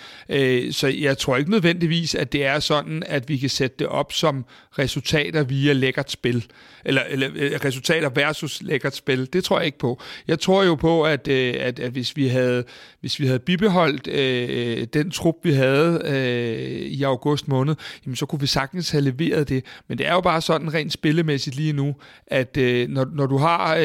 Så jeg tror ikke nødvendigvis, at det er sådan, at vi kan sætte det op som resultater via lækkert spil. Eller, eller resultater versus lækkert spil. Det tror jeg ikke på. Jeg tror jo på, at, at, at hvis, vi havde, hvis vi havde bibeholdt øh, den trup, vi havde øh, i august måned, jamen, så kunne vi sagtens have leveret det. Men det er jo bare sådan rent spillemæssigt lige nu, at øh, når, når du har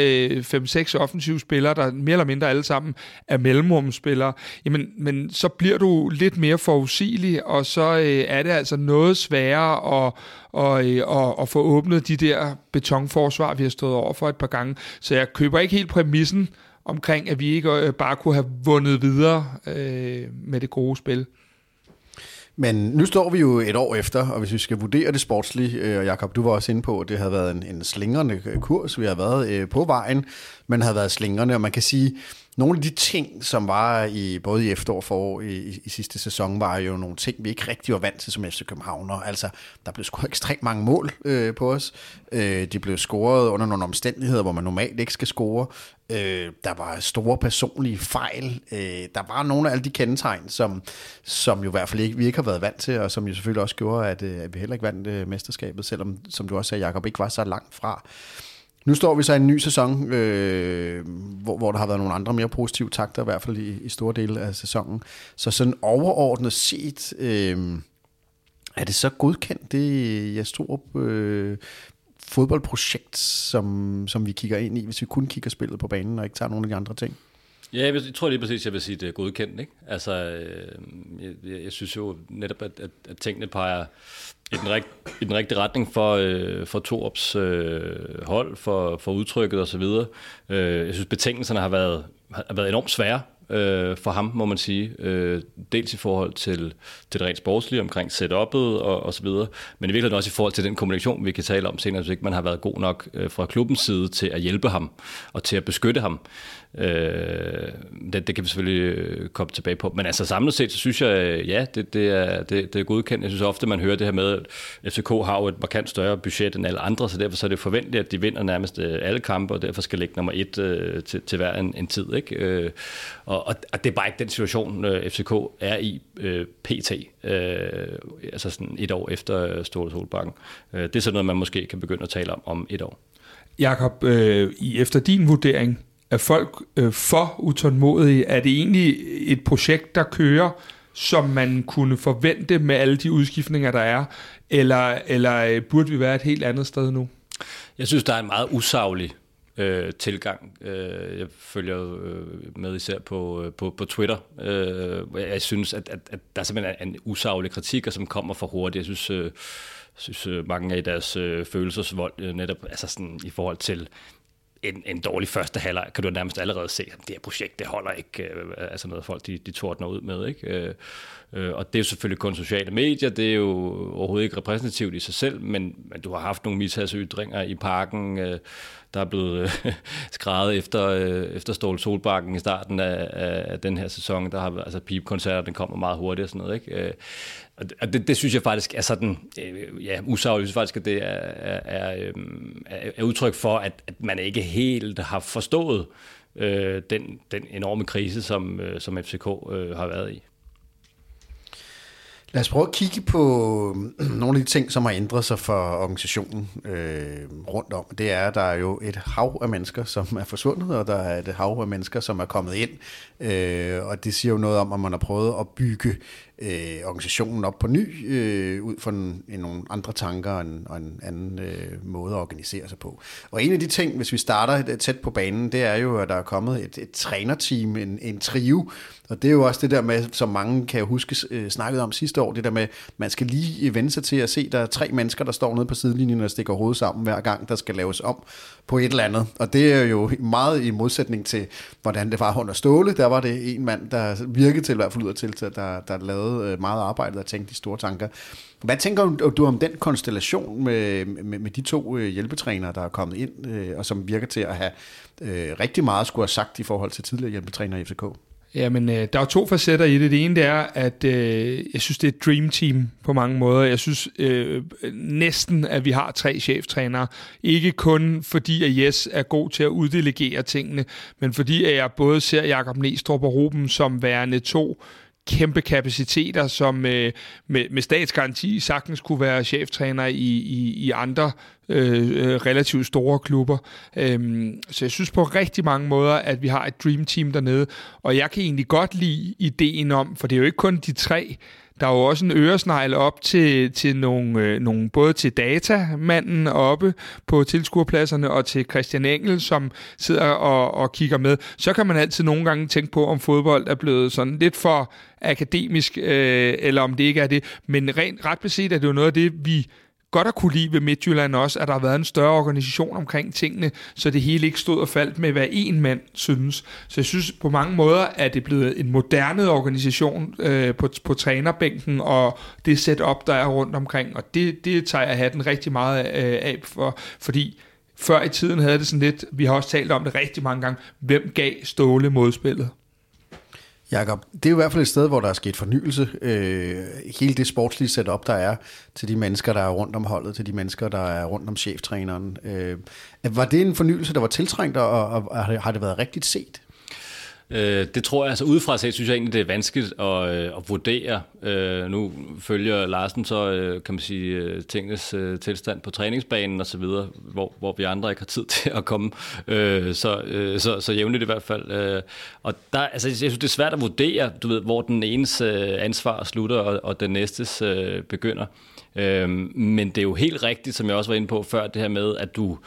fem seks øh, offensive spillere, der mere eller mindre alle sammen er mellemrumspillere, jamen men så bliver du lidt mere forudsigelig, og så øh, er det altså noget sværere at, og, øh, og, at få åbnet de der betonforsvar, vi har stået over for et par gange. Så jeg køber ikke helt præmissen omkring, at vi ikke øh, bare kunne have vundet videre øh, med det gode spil. Men nu står vi jo et år efter, og hvis vi skal vurdere det sportslige, og Jakob, du var også inde på, at det havde været en, en slingrende kurs, vi har været på vejen, men havde været slingrende, og man kan sige, nogle af de ting, som var i både i efterår og forår i, i sidste sæson, var jo nogle ting, vi ikke rigtig var vant til som F C Københavner. Altså, der blev scoret ekstremt mange mål øh, på os. Øh, de blev scoret under nogle omstændigheder, hvor man normalt ikke skal score. Øh, der var store personlige fejl. Øh, der var nogle af alle de kendetegn, som, som jo i hvert fald ikke, vi ikke har været vant til, og som jo selvfølgelig også gjorde, at, at vi heller ikke vandt øh, mesterskabet, selvom, som du også sagde, Jakob, ikke var så langt fra. Nu står vi så i en ny sæson, øh, hvor, hvor der har været nogle andre mere positive takter, i hvert fald i, i store dele af sæsonen. Så sådan overordnet set, øh, er det så godkendt, det Jes Thorup øh, fodboldprojekt, som, som vi kigger ind i, hvis vi kun kigger spillet på banen og ikke tager nogen af de andre ting? Ja, jeg tror lige præcis, jeg vil sige, det er godkendt, ikke? Altså, jeg, jeg synes jo netop, at, at, at tingene peger i den, rigt, i den rigtige retning for, øh, for Thorups øh, hold, for, for udtrykket osv. Øh, jeg synes, betingelserne har været, har været enormt svære øh, for ham, må man sige. Øh, dels i forhold til, til det rent sportslige omkring setup'et og, og så videre, men i virkeligheden også i forhold til den kommunikation, vi kan tale om senere, hvis ikke man har været god nok øh, fra klubbens side til at hjælpe ham og til at beskytte ham. Øh, det, det kan vi selvfølgelig komme tilbage på. Men altså samlet set, så synes jeg, ja, det, det, er, det, det er godkendt. Jeg synes ofte, man hører det her med, at F C K har jo et markant større budget end alle andre, så derfor så er det forventeligt, at de vinder nærmest alle kampe, og derfor skal ligge nummer et øh, til, til hver en, en tid, ikke? Øh, og, og det er bare ikke den situation, øh, F C K er i øh, pt. Øh, altså sådan et år efter Ståle Solbakken. Øh, det er sådan noget, man måske kan begynde at tale om om et år. Jakob, øh, efter din vurdering, er folk øh, for utålmodige? Er det egentlig et projekt, der kører, som man kunne forvente med alle de udskiftninger, der er? Eller, eller burde vi være et helt andet sted nu? Jeg synes, der er en meget usaglig øh, tilgang. Øh, jeg følger øh, med især på, på, på Twitter. Øh, jeg synes, at, at, at der simpelthen er en usaglig kritik, som kommer for hurtigt. Jeg synes... Øh, Jeg synes, mange af deres øh, følelsesvold øh, netop altså sådan, i forhold til en, en dårlig første halvleg, kan du nærmest allerede se, at det her projekt, det holder ikke. Øh, altså noget folk, de, de tordner ud med, ikke? Øh, øh, og det er jo selvfølgelig kun sociale medier, det er jo overhovedet ikke repræsentativt i sig selv, men, men du har haft nogle mishagsytringer i parken, øh, der er blevet øh, skreget efter, øh, efter Ståle Solbakken i starten af, af den her sæson. Der har altså pipkoncerter, den kommer meget hurtigt og sådan noget, ikke? Øh, Og det, det synes jeg faktisk er sådan, øh, ja, usagligt. Jeg synes faktisk, at det er, er, er, er udtryk for, at, at man ikke helt har forstået øh, den, den enorme krise, som, øh, som F C K øh, har været i. Lad os prøve at kigge på nogle af de ting, som har ændret sig for organisationen øh, rundt om. Det er, at der er jo et hav af mennesker, som er forsvundet, og der er et hav af mennesker, som er kommet ind. Øh, og det siger jo noget om, at man har prøvet at bygge øh, organisationen op på ny, øh, ud fra en, en, nogle andre tanker og en, og en anden øh, måde at organisere sig på. Og en af de ting, hvis vi starter tæt på banen, det er jo, at der er kommet et, et trænerteam, en, en trio. Og det er jo også det der med, som mange kan huske øh, snakket om sidste år, det der med, man skal lige vende sig til at se, at der er tre mennesker, der står nede på sidelinjen og stikker hovedet sammen hver gang, der skal laves om på et eller andet. Og det er jo meget i modsætning til, hvordan det var under Ståle. Der var det en mand, der virkede til, i hvert fald ud af til, der, der lavede meget arbejde og tænkte de store tanker. Hvad tænker du om den konstellation med, med, med de to hjælpetrænere, der er kommet ind, og som virker til at have rigtig meget at skulle have sagt i forhold til tidligere hjælpetrænere i F C K? Jamen, øh, der er to facetter i det. Det ene det er, at øh, jeg synes, det er et dream team på mange måder. Jeg synes øh, næsten, at vi har tre cheftrænere. Ikke kun fordi, at Jes er god til at uddelegere tingene, men fordi, at jeg både ser Jakob Neestrup og Ruben som værende to kæmpe kapaciteter, som øh, med, med statsgaranti sagtens kunne være cheftrænere i, i, i andre Øh, relativt store klubber. Øhm, så jeg synes på rigtig mange måder, at vi har et dream team dernede, og jeg kan egentlig godt lide ideen om, for det er jo ikke kun de tre, der er jo også en øresnegl op til, til nogle, øh, nogle, både til datamanden oppe på tilskuerpladserne og til Christian Engel, som sidder og, og kigger med. Så kan man altid nogle gange tænke på, om fodbold er blevet sådan lidt for akademisk, øh, eller om det ikke er det. Men rent ret beset er det jo noget af det, vi godt at kunne lide ved Midtjylland også, at der har været en større organisation omkring tingene, så det hele ikke stod og faldt med, hvad én mand synes. Så jeg synes på mange måder, at det er blevet en moderne organisation øh, på, på trænerbænken, og det setup, der er rundt omkring, og det, det tager jeg hatten rigtig meget øh, af for, fordi før i tiden havde det sådan lidt, vi har også talt om det rigtig mange gange, hvem gav Ståle modspillet? Jakob, det er jo i hvert fald et sted, hvor der er sket fornyelse. Øh, hele det sportslige setup, der er til de mennesker, der er rundt om holdet, til de mennesker, der er rundt om cheftræneren. Øh, var det en fornyelse, der var tiltrængt, og, og, og har det været rigtigt set? Det tror jeg, altså udefra set, synes jeg egentlig, det er vanskeligt at, at vurdere. Nu følger Larsen så, kan man sige, tingenes tilstand på træningsbanen og så videre, hvor, hvor vi andre ikke har tid til at komme, så, så, så jævnligt i hvert fald. Og der, altså, jeg synes, det er svært at vurdere, du ved, hvor den enes ansvar slutter, og, og den næstes begynder. Men det er jo helt rigtigt, som jeg også var inde på før, det her med, at du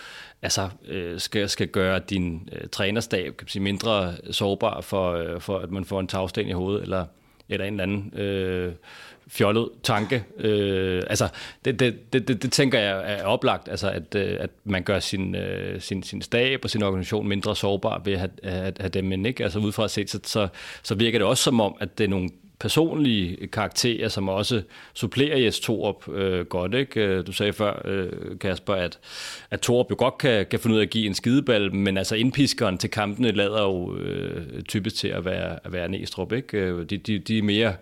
altså øh, skal, skal gøre din øh, trænerstab, kan man sige, mindre sårbar for, øh, for, at man får en tagsten i hovedet, eller, eller en eller anden øh, fjollet tanke. Øh, altså, det, det, det, det tænker jeg er oplagt, altså at, at man gør sin, sin, sin stab og sin organisation mindre sårbar ved at have, have dem ind, ikke? Altså udefra set, så, så, så virker det også som om, at det er nogle personlige karakterer, som også supplerer Jes Thorup øh, godt, ikke? Du sagde før, øh, Kasper, at, at Thorup jo godt kan, kan finde ud af at give en skideball, men altså indpiskeren til kampene lader jo øh, typisk til at være, at være Neestrup, ikke? De, de, de er mere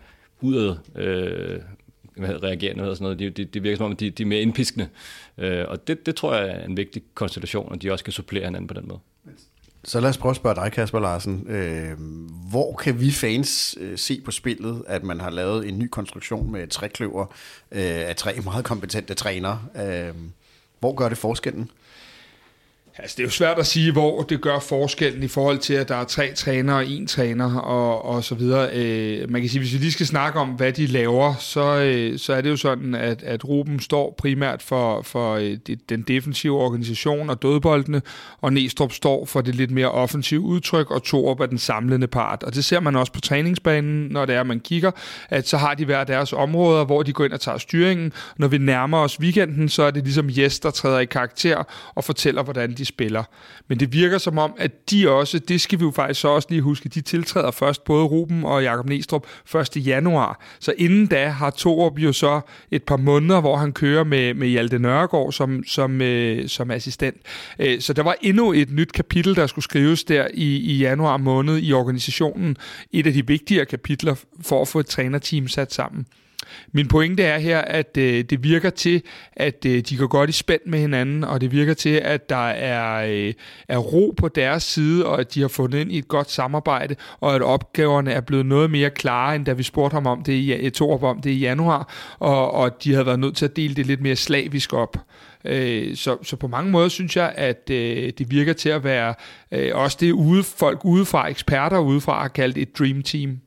udad øh, reagerende og sådan noget. De, de, de virker som om, de, de er mere indpiskende. Øh, og det, det tror jeg er en vigtig konstellation, og de også kan supplere hinanden på den måde. Så lad os prøve at spørge dig, Kasper Larsen. Øh, hvor kan vi fans øh, se på spillet, at man har lavet en ny konstruktion med trekløver øh, af tre meget kompetente trænere? Øh, hvor gør det forskellen? Altså, det er jo svært at sige, hvor det gør forskellen i forhold til, at der er tre trænere og en træner og, og så videre. Øh, man kan sige, hvis vi lige skal snakke om, hvad de laver, så, øh, så er det jo sådan, at, at Ruben står primært for, for øh, den defensive organisation og dødboldene, og Neestrup står for det lidt mere offensive udtryk, og Thorup er den samlende part. Og det ser man også på træningsbanen, når det er, man kigger, at så har de hver deres områder, hvor de går ind og tager styringen. Når vi nærmer os weekenden, så er det ligesom Jes, der træder i karakter og fortæller, hvordan de spiller. Men det virker som om, at de også, det skal vi jo faktisk så også lige huske, de tiltræder først både Ruben og Jakob Neestrup første januar. Så inden da har Thorup jo så et par måneder, hvor han kører med, med Hjalte Nørregård som, som, øh, som assistent. Øh, så der var endnu et nyt kapitel, der skulle skrives der i, i januar måned i organisationen. Et af de vigtigere kapitler for at få et trænerteam sat sammen. Min pointe er her, at øh, det virker til, at øh, de går godt i spænd med hinanden, og det virker til, at der er, øh, er ro på deres side, og at de har fundet ind i et godt samarbejde, og at opgaverne er blevet noget mere klare, end da vi spurgte ham om det i, Thorup om det i januar, og, og de havde været nødt til at dele det lidt mere slavisk op. Øh, så, så på mange måder synes jeg, at øh, det virker til at være øh, også det ude, folk udefra, eksperter udefra, har kaldt et dream team.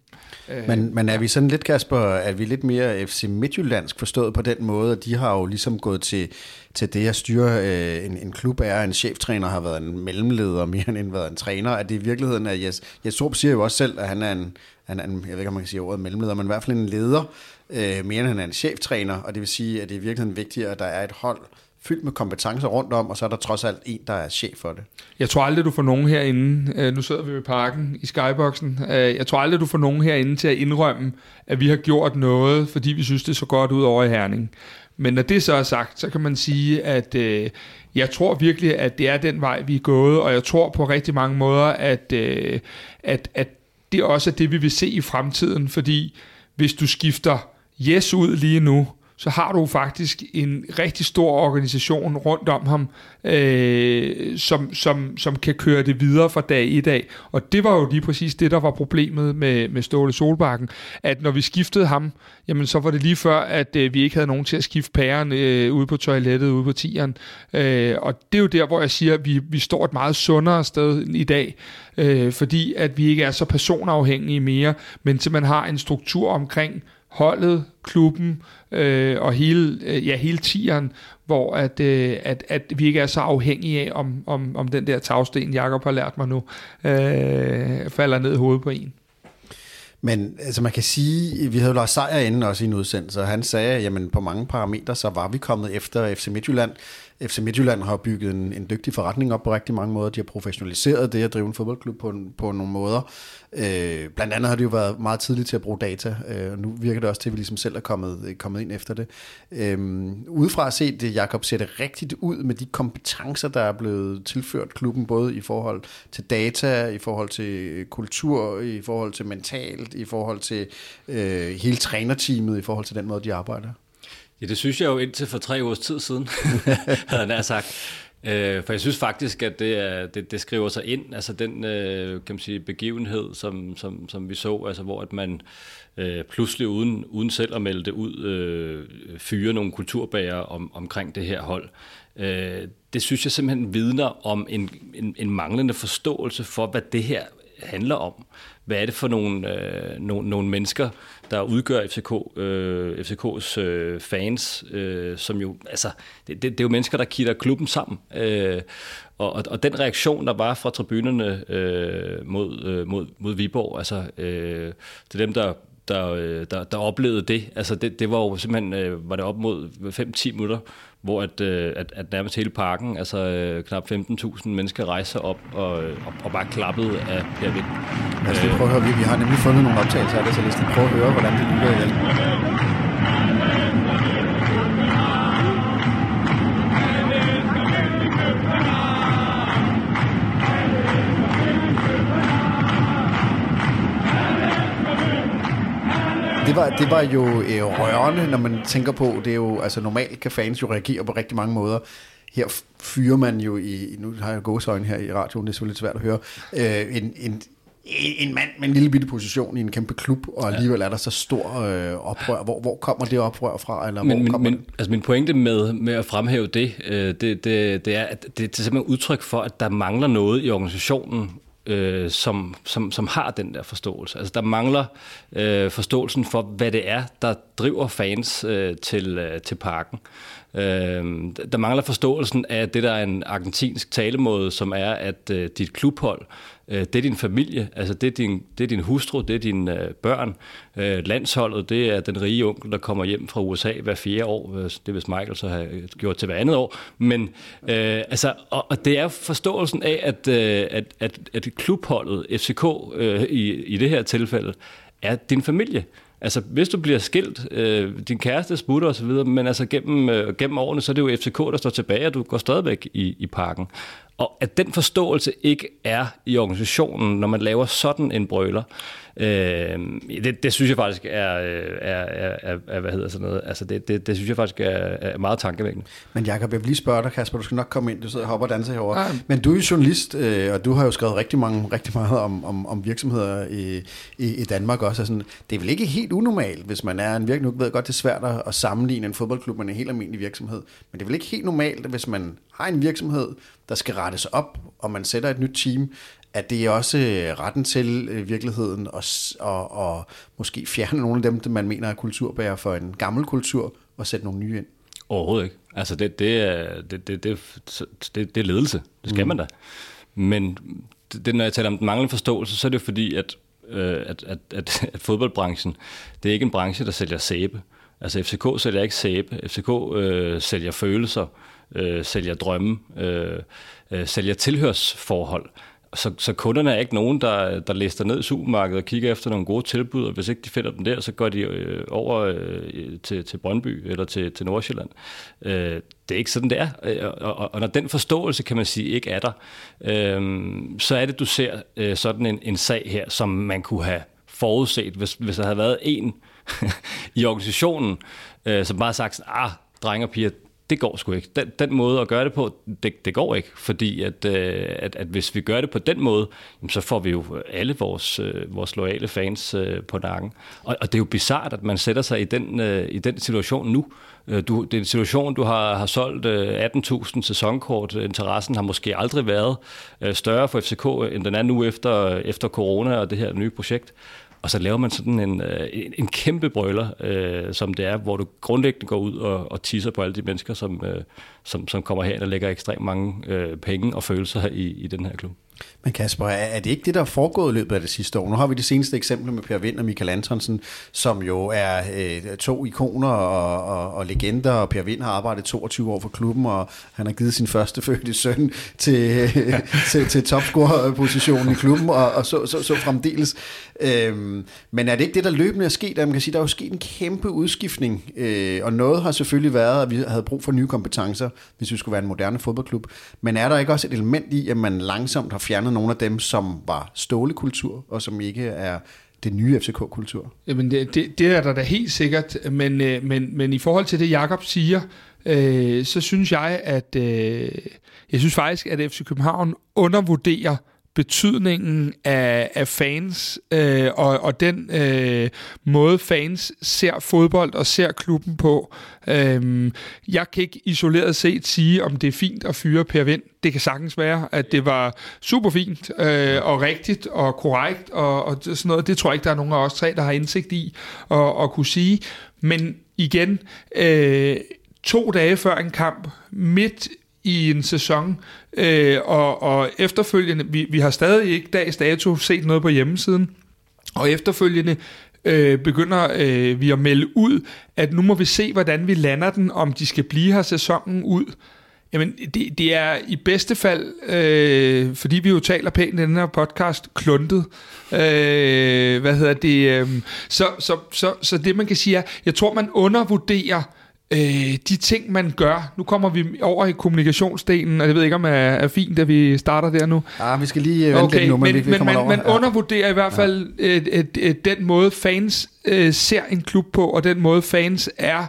Men, men er vi sådan lidt, Kasper, er vi lidt mere F C Midtjyllandsk forstået på den måde, at de har jo ligesom gået til, til det at styre øh, en, en klub er, en cheftræner har været en mellemleder mere end været en træner, at det i virkeligheden er, Jes, Jes Thorup siger jo også selv, at han er en, han er en, jeg ved ikke, om man kan sige ordet mellemleder, men i hvert fald en leder, øh, mere end han er en cheftræner, og det vil sige, at det er i virkeligheden vigtigere, at der er et hold fyldt med kompetencer rundt om, og så er der trods alt en, der er chef for det. Jeg tror aldrig, du får nogen herinde, nu sidder vi ved parken i skyboxen, jeg tror aldrig, du får nogen herinde til at indrømme, at vi har gjort noget, fordi vi synes, det så godt ud over i Herning. Men når det så er sagt, så kan man sige, at øh, jeg tror virkelig, at det er den vej, vi er gået, og jeg tror på rigtig mange måder, at, øh, at, at det også er det, vi vil se i fremtiden, fordi hvis du skifter Jes ud lige nu, så har du faktisk en rigtig stor organisation rundt om ham, øh, som, som, som kan køre det videre fra dag i dag. Og det var jo lige præcis det, der var problemet med, med Ståle Solbakken, at når vi skiftede ham, jamen så var det lige før, at øh, vi ikke havde nogen til at skifte pæren øh, ude på toilettet, ude på tieren. Øh, og det er jo der, hvor jeg siger, at vi, vi står et meget sundere sted i dag, øh, fordi at vi ikke er så personafhængige mere, men til man har en struktur omkring holdet, klubben øh, og hele, øh, ja, hele tieren, hvor at, øh, at, at vi ikke er så afhængige af, om, om, om den der tagsten, Jakob har lært mig nu, øh, falder ned i hovedet på en. Men altså man kan sige, vi havde Lars Sejer inden også i en udsendelse, og han sagde, jamen på mange parametre, så var vi kommet efter F C Midtjylland. F C Midtjylland har bygget en, en dygtig forretning op på rigtig mange måder. De har professionaliseret det at drive en fodboldklub på, på nogle måder. Øh, blandt andet har det jo været meget tidligt til at bruge data, øh, og nu virker det også til, at vi ligesom selv er kommet, kommet ind efter det. Øh, udefra set, Jakob, ser det rigtigt ud med de kompetencer, der er blevet tilført klubben, både i forhold til data, i forhold til kultur, i forhold til mentalt, i forhold til øh, hele trænerteamet, i forhold til den måde, de arbejder? Ja, det synes jeg jo indtil for tre års tid siden, havde han sagt. Øh, for jeg synes faktisk, at det, er, det, det skriver sig ind, altså den øh, kan man sige, begivenhed, som, som, som vi så, altså, hvor at man øh, pludselig uden, uden selv at melde det ud, øh, fyrer nogle kulturbærere om, omkring det her hold. Øh, det synes jeg simpelthen vidner om en, en, en manglende forståelse for, hvad det her handler om. Hvad er det for nogle, øh, nogle, nogle mennesker, der udgør F C K, øh, F C K's øh, fans, øh, som jo, altså, det, det, det er jo mennesker, der kitter klubben sammen. Øh, og, og, og den reaktion, der var fra tribunerne øh, mod, øh, mod, mod Viborg, altså, øh, det er dem, der der, der, der oplevede det. Altså det, det var jo simpelthen, var det op mod fem til ti minutter, hvor at, at, at nærmest hele parken, altså knap femten tusind mennesker rejste sig op og, og, og bare klappede af Per Wind. Lad os lige prøve at høre, vi har nemlig fundet nogle optagelser af det, så lad os lige prøve at høre, hvordan det lyder i alt. Det var, det var jo øh, rørende, når man tænker på, det er jo, altså normalt kan fans jo reagere på rigtig mange måder. Her fyrer man jo i, nu har jeg gåseøjne her i radioen, det er så lidt svært at høre, øh, en, en, en mand med en lille bitte position i en kæmpe klub, og alligevel er der så stor øh, oprør. Hvor, hvor kommer det oprør fra? Eller men, hvor men, altså min pointe med, med at fremhæve det, øh, det, det, det er, at det, det er simpelthen udtryk for, at der mangler noget i organisationen, Øh, som, som, som har den der forståelse. Altså der mangler øh, forståelsen for, hvad det er, der driver fans øh, til, øh, til parken. Øh, der mangler forståelsen af det, der er en argentinsk talemåde, som er, at øh, dit klubhold, øh, det er din familie, altså det er din, det er din hustru, det er dine øh, børn. Øh, landsholdet, det er den rige onkel, der kommer hjem fra U S A hver fjerde år. Det vil Michael så have gjort til hver andet år. Men øh, altså, og, og det er forståelsen af, at, øh, at, at, at klubholdet, F C K øh, i, i det her tilfælde, er din familie. Altså, hvis du bliver skilt, øh, din kæreste smutter osv., men altså gennem, øh, gennem årene, så er det jo F C K, der står tilbage, og du går stadigvæk i, i parken. Og at den forståelse ikke er i organisationen, når man laver sådan en brøler, øh, det, det synes jeg faktisk er, er, er, er hvad hedder sådan noget, altså det, det, det synes jeg faktisk er, er meget tankevækkende. Men Jakob, jeg vil lige spørge dig, Kasper, du skal nok komme ind, du sidder og hopper og danser herovre. Ej. Men du er jo journalist, øh, og du har jo skrevet rigtig, mange, rigtig meget om, om, om virksomheder i, i, i Danmark også. Og sådan, det er vel ikke helt unormalt, hvis man er en virksomhed, jeg ved godt, det er svært at, at sammenligne en fodboldklub med en helt almindelig virksomhed, men det er vel ikke helt normalt, hvis man har en virksomhed, der skal rettes op, og man sætter et nyt team, at det er også retten til virkeligheden, og, og, og måske fjerne nogle af dem, man mener er kulturbærer for en gammel kultur, og sætte nogle nye ind. Overhovedet ikke. Altså, det, det, er, det, det, det, det er ledelse. Det skal mm. man da. Men det, når jeg taler om den manglende forståelse, så er det fordi, at, at, at, at, at fodboldbranchen, det er ikke en branche, der sælger sæbe. Altså, F C K sælger ikke sæbe. F C K øh, sælger følelser. Øh, sælger drømme, øh, øh, sælger tilhørsforhold. Så, så kunderne er ikke nogen, der, der lister ned i supermarkedet og kigger efter nogle gode tilbud, og hvis ikke de finder dem der, så går de øh, over øh, til, til Brøndby eller til, til Nordsjælland. Øh, det er ikke sådan, det er. Og, og, og når den forståelse, kan man sige, ikke er der, øh, så er det, du ser øh, sådan en, en sag her, som man kunne have forudset, hvis, hvis der havde været en i organisationen, øh, som bare sagt, ah, drenge og piger, det går sgu ikke. Den, den måde at gøre det på, det, det går ikke, fordi at, at, at hvis vi gør det på den måde, så får vi jo alle vores, vores loyale fans på nakken. Og, og det er jo bizarrt, at man sætter sig i den, i den situation nu. Du, det er en situation, du har, har solgt atten tusind sæsonkort. Interessen har måske aldrig været større for F C K, end den er nu efter, efter corona og det her nye projekt. Og så laver man sådan en, en, en kæmpe brøler, øh, som det er, hvor du grundlæggende går ud og, og tisser på alle de mennesker, som, øh, som, som kommer her og lægger ekstremt mange øh, penge og følelser her i, i den her klub. Men Kasper, er det ikke det, der er foregået i løbet af det sidste år? Nu har vi det seneste eksempel med Per Wind og Michael Antonsen, som jo er øh, to ikoner og, og, og legender, og Per Wind har arbejdet toogtyve år for klubben, og han har givet sin første fødte søn til, til, til topscorer-positionen i klubben, og, og så, så, så fremdeles. Øhm, men er det ikke det, der løbende er sket? Man kan sige, der er jo sket en kæmpe udskiftning, øh, og noget har selvfølgelig været, at vi havde brug for nye kompetencer, hvis vi skulle være en moderne fodboldklub. Men er der ikke også et element i, at man langsomt har fjernet nogle af dem, som var stålekultur, og som ikke er det nye F C K-kultur? Jamen, det, det, det er der da helt sikkert, men, men, men i forhold til det, Jakob siger, øh, så synes jeg, at øh, jeg synes faktisk, at F C København undervurderer betydningen af, af fans øh, og, og den øh, måde fans ser fodbold og ser klubben på. Øhm, jeg kan ikke isoleret set sige, om det er fint at fyre Per Wind. Det kan sagtens være, at det var super fint øh, og rigtigt og korrekt og, og sådan noget. Det tror jeg ikke, der er nogen af os tre, der har indsigt i og, og kunne sige. Men igen, øh, to dage før en kamp midt i en sæson, øh, og, og efterfølgende, vi, vi har stadig ikke dags dato set noget på hjemmesiden, og efterfølgende øh, begynder øh, vi at melde ud, at nu må vi se, hvordan vi lander den, om de skal blive her sæsonen ud. Jamen, det, det er i bedste fald, øh, fordi vi jo taler pænt i den her podcast, kluntet. Øh, hvad hedder det? Øh, så, så, så, så det, man kan sige er, jeg tror, man undervurderer øh, de ting, man gør. Nu kommer vi over i kommunikationsdelen, og jeg ved ikke, om det er, er fint, at vi starter der nu. Ja, vi skal lige vente okay, lidt nu, men, men vi, vi men, kommer man, over. Man undervurderer i hvert fald ja. øh, øh, øh, den måde, fans øh, ser en klub på, og den måde, fans er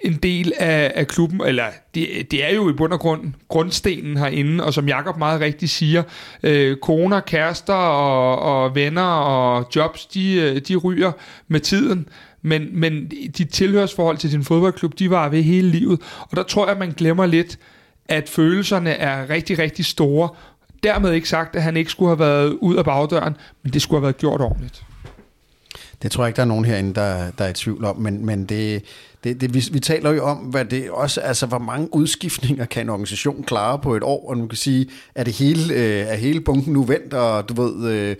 en del af, af klubben, eller det, det er jo i bund og grund grundstenen herinde, og som Jakob meget rigtigt siger, øh, koner, kærester og, og venner og jobs, de, de ryger med tiden, men, men dit tilhørsforhold til din fodboldklub, de var ved hele livet, og der tror jeg, man glemmer lidt, at følelserne er rigtig, rigtig store. Dermed ikke sagt, at han ikke skulle have været ud af bagdøren, men det skulle have været gjort ordentligt. Det tror jeg ikke, der er nogen herinde, der, der er i tvivl om, men, men det, det, det, vi, vi taler jo om, hvad det også, altså, hvor mange udskiftninger kan en organisation klare på et år, og nu kan sige, er det hele, øh, er hele bunken nu vendt, og du ved, øh,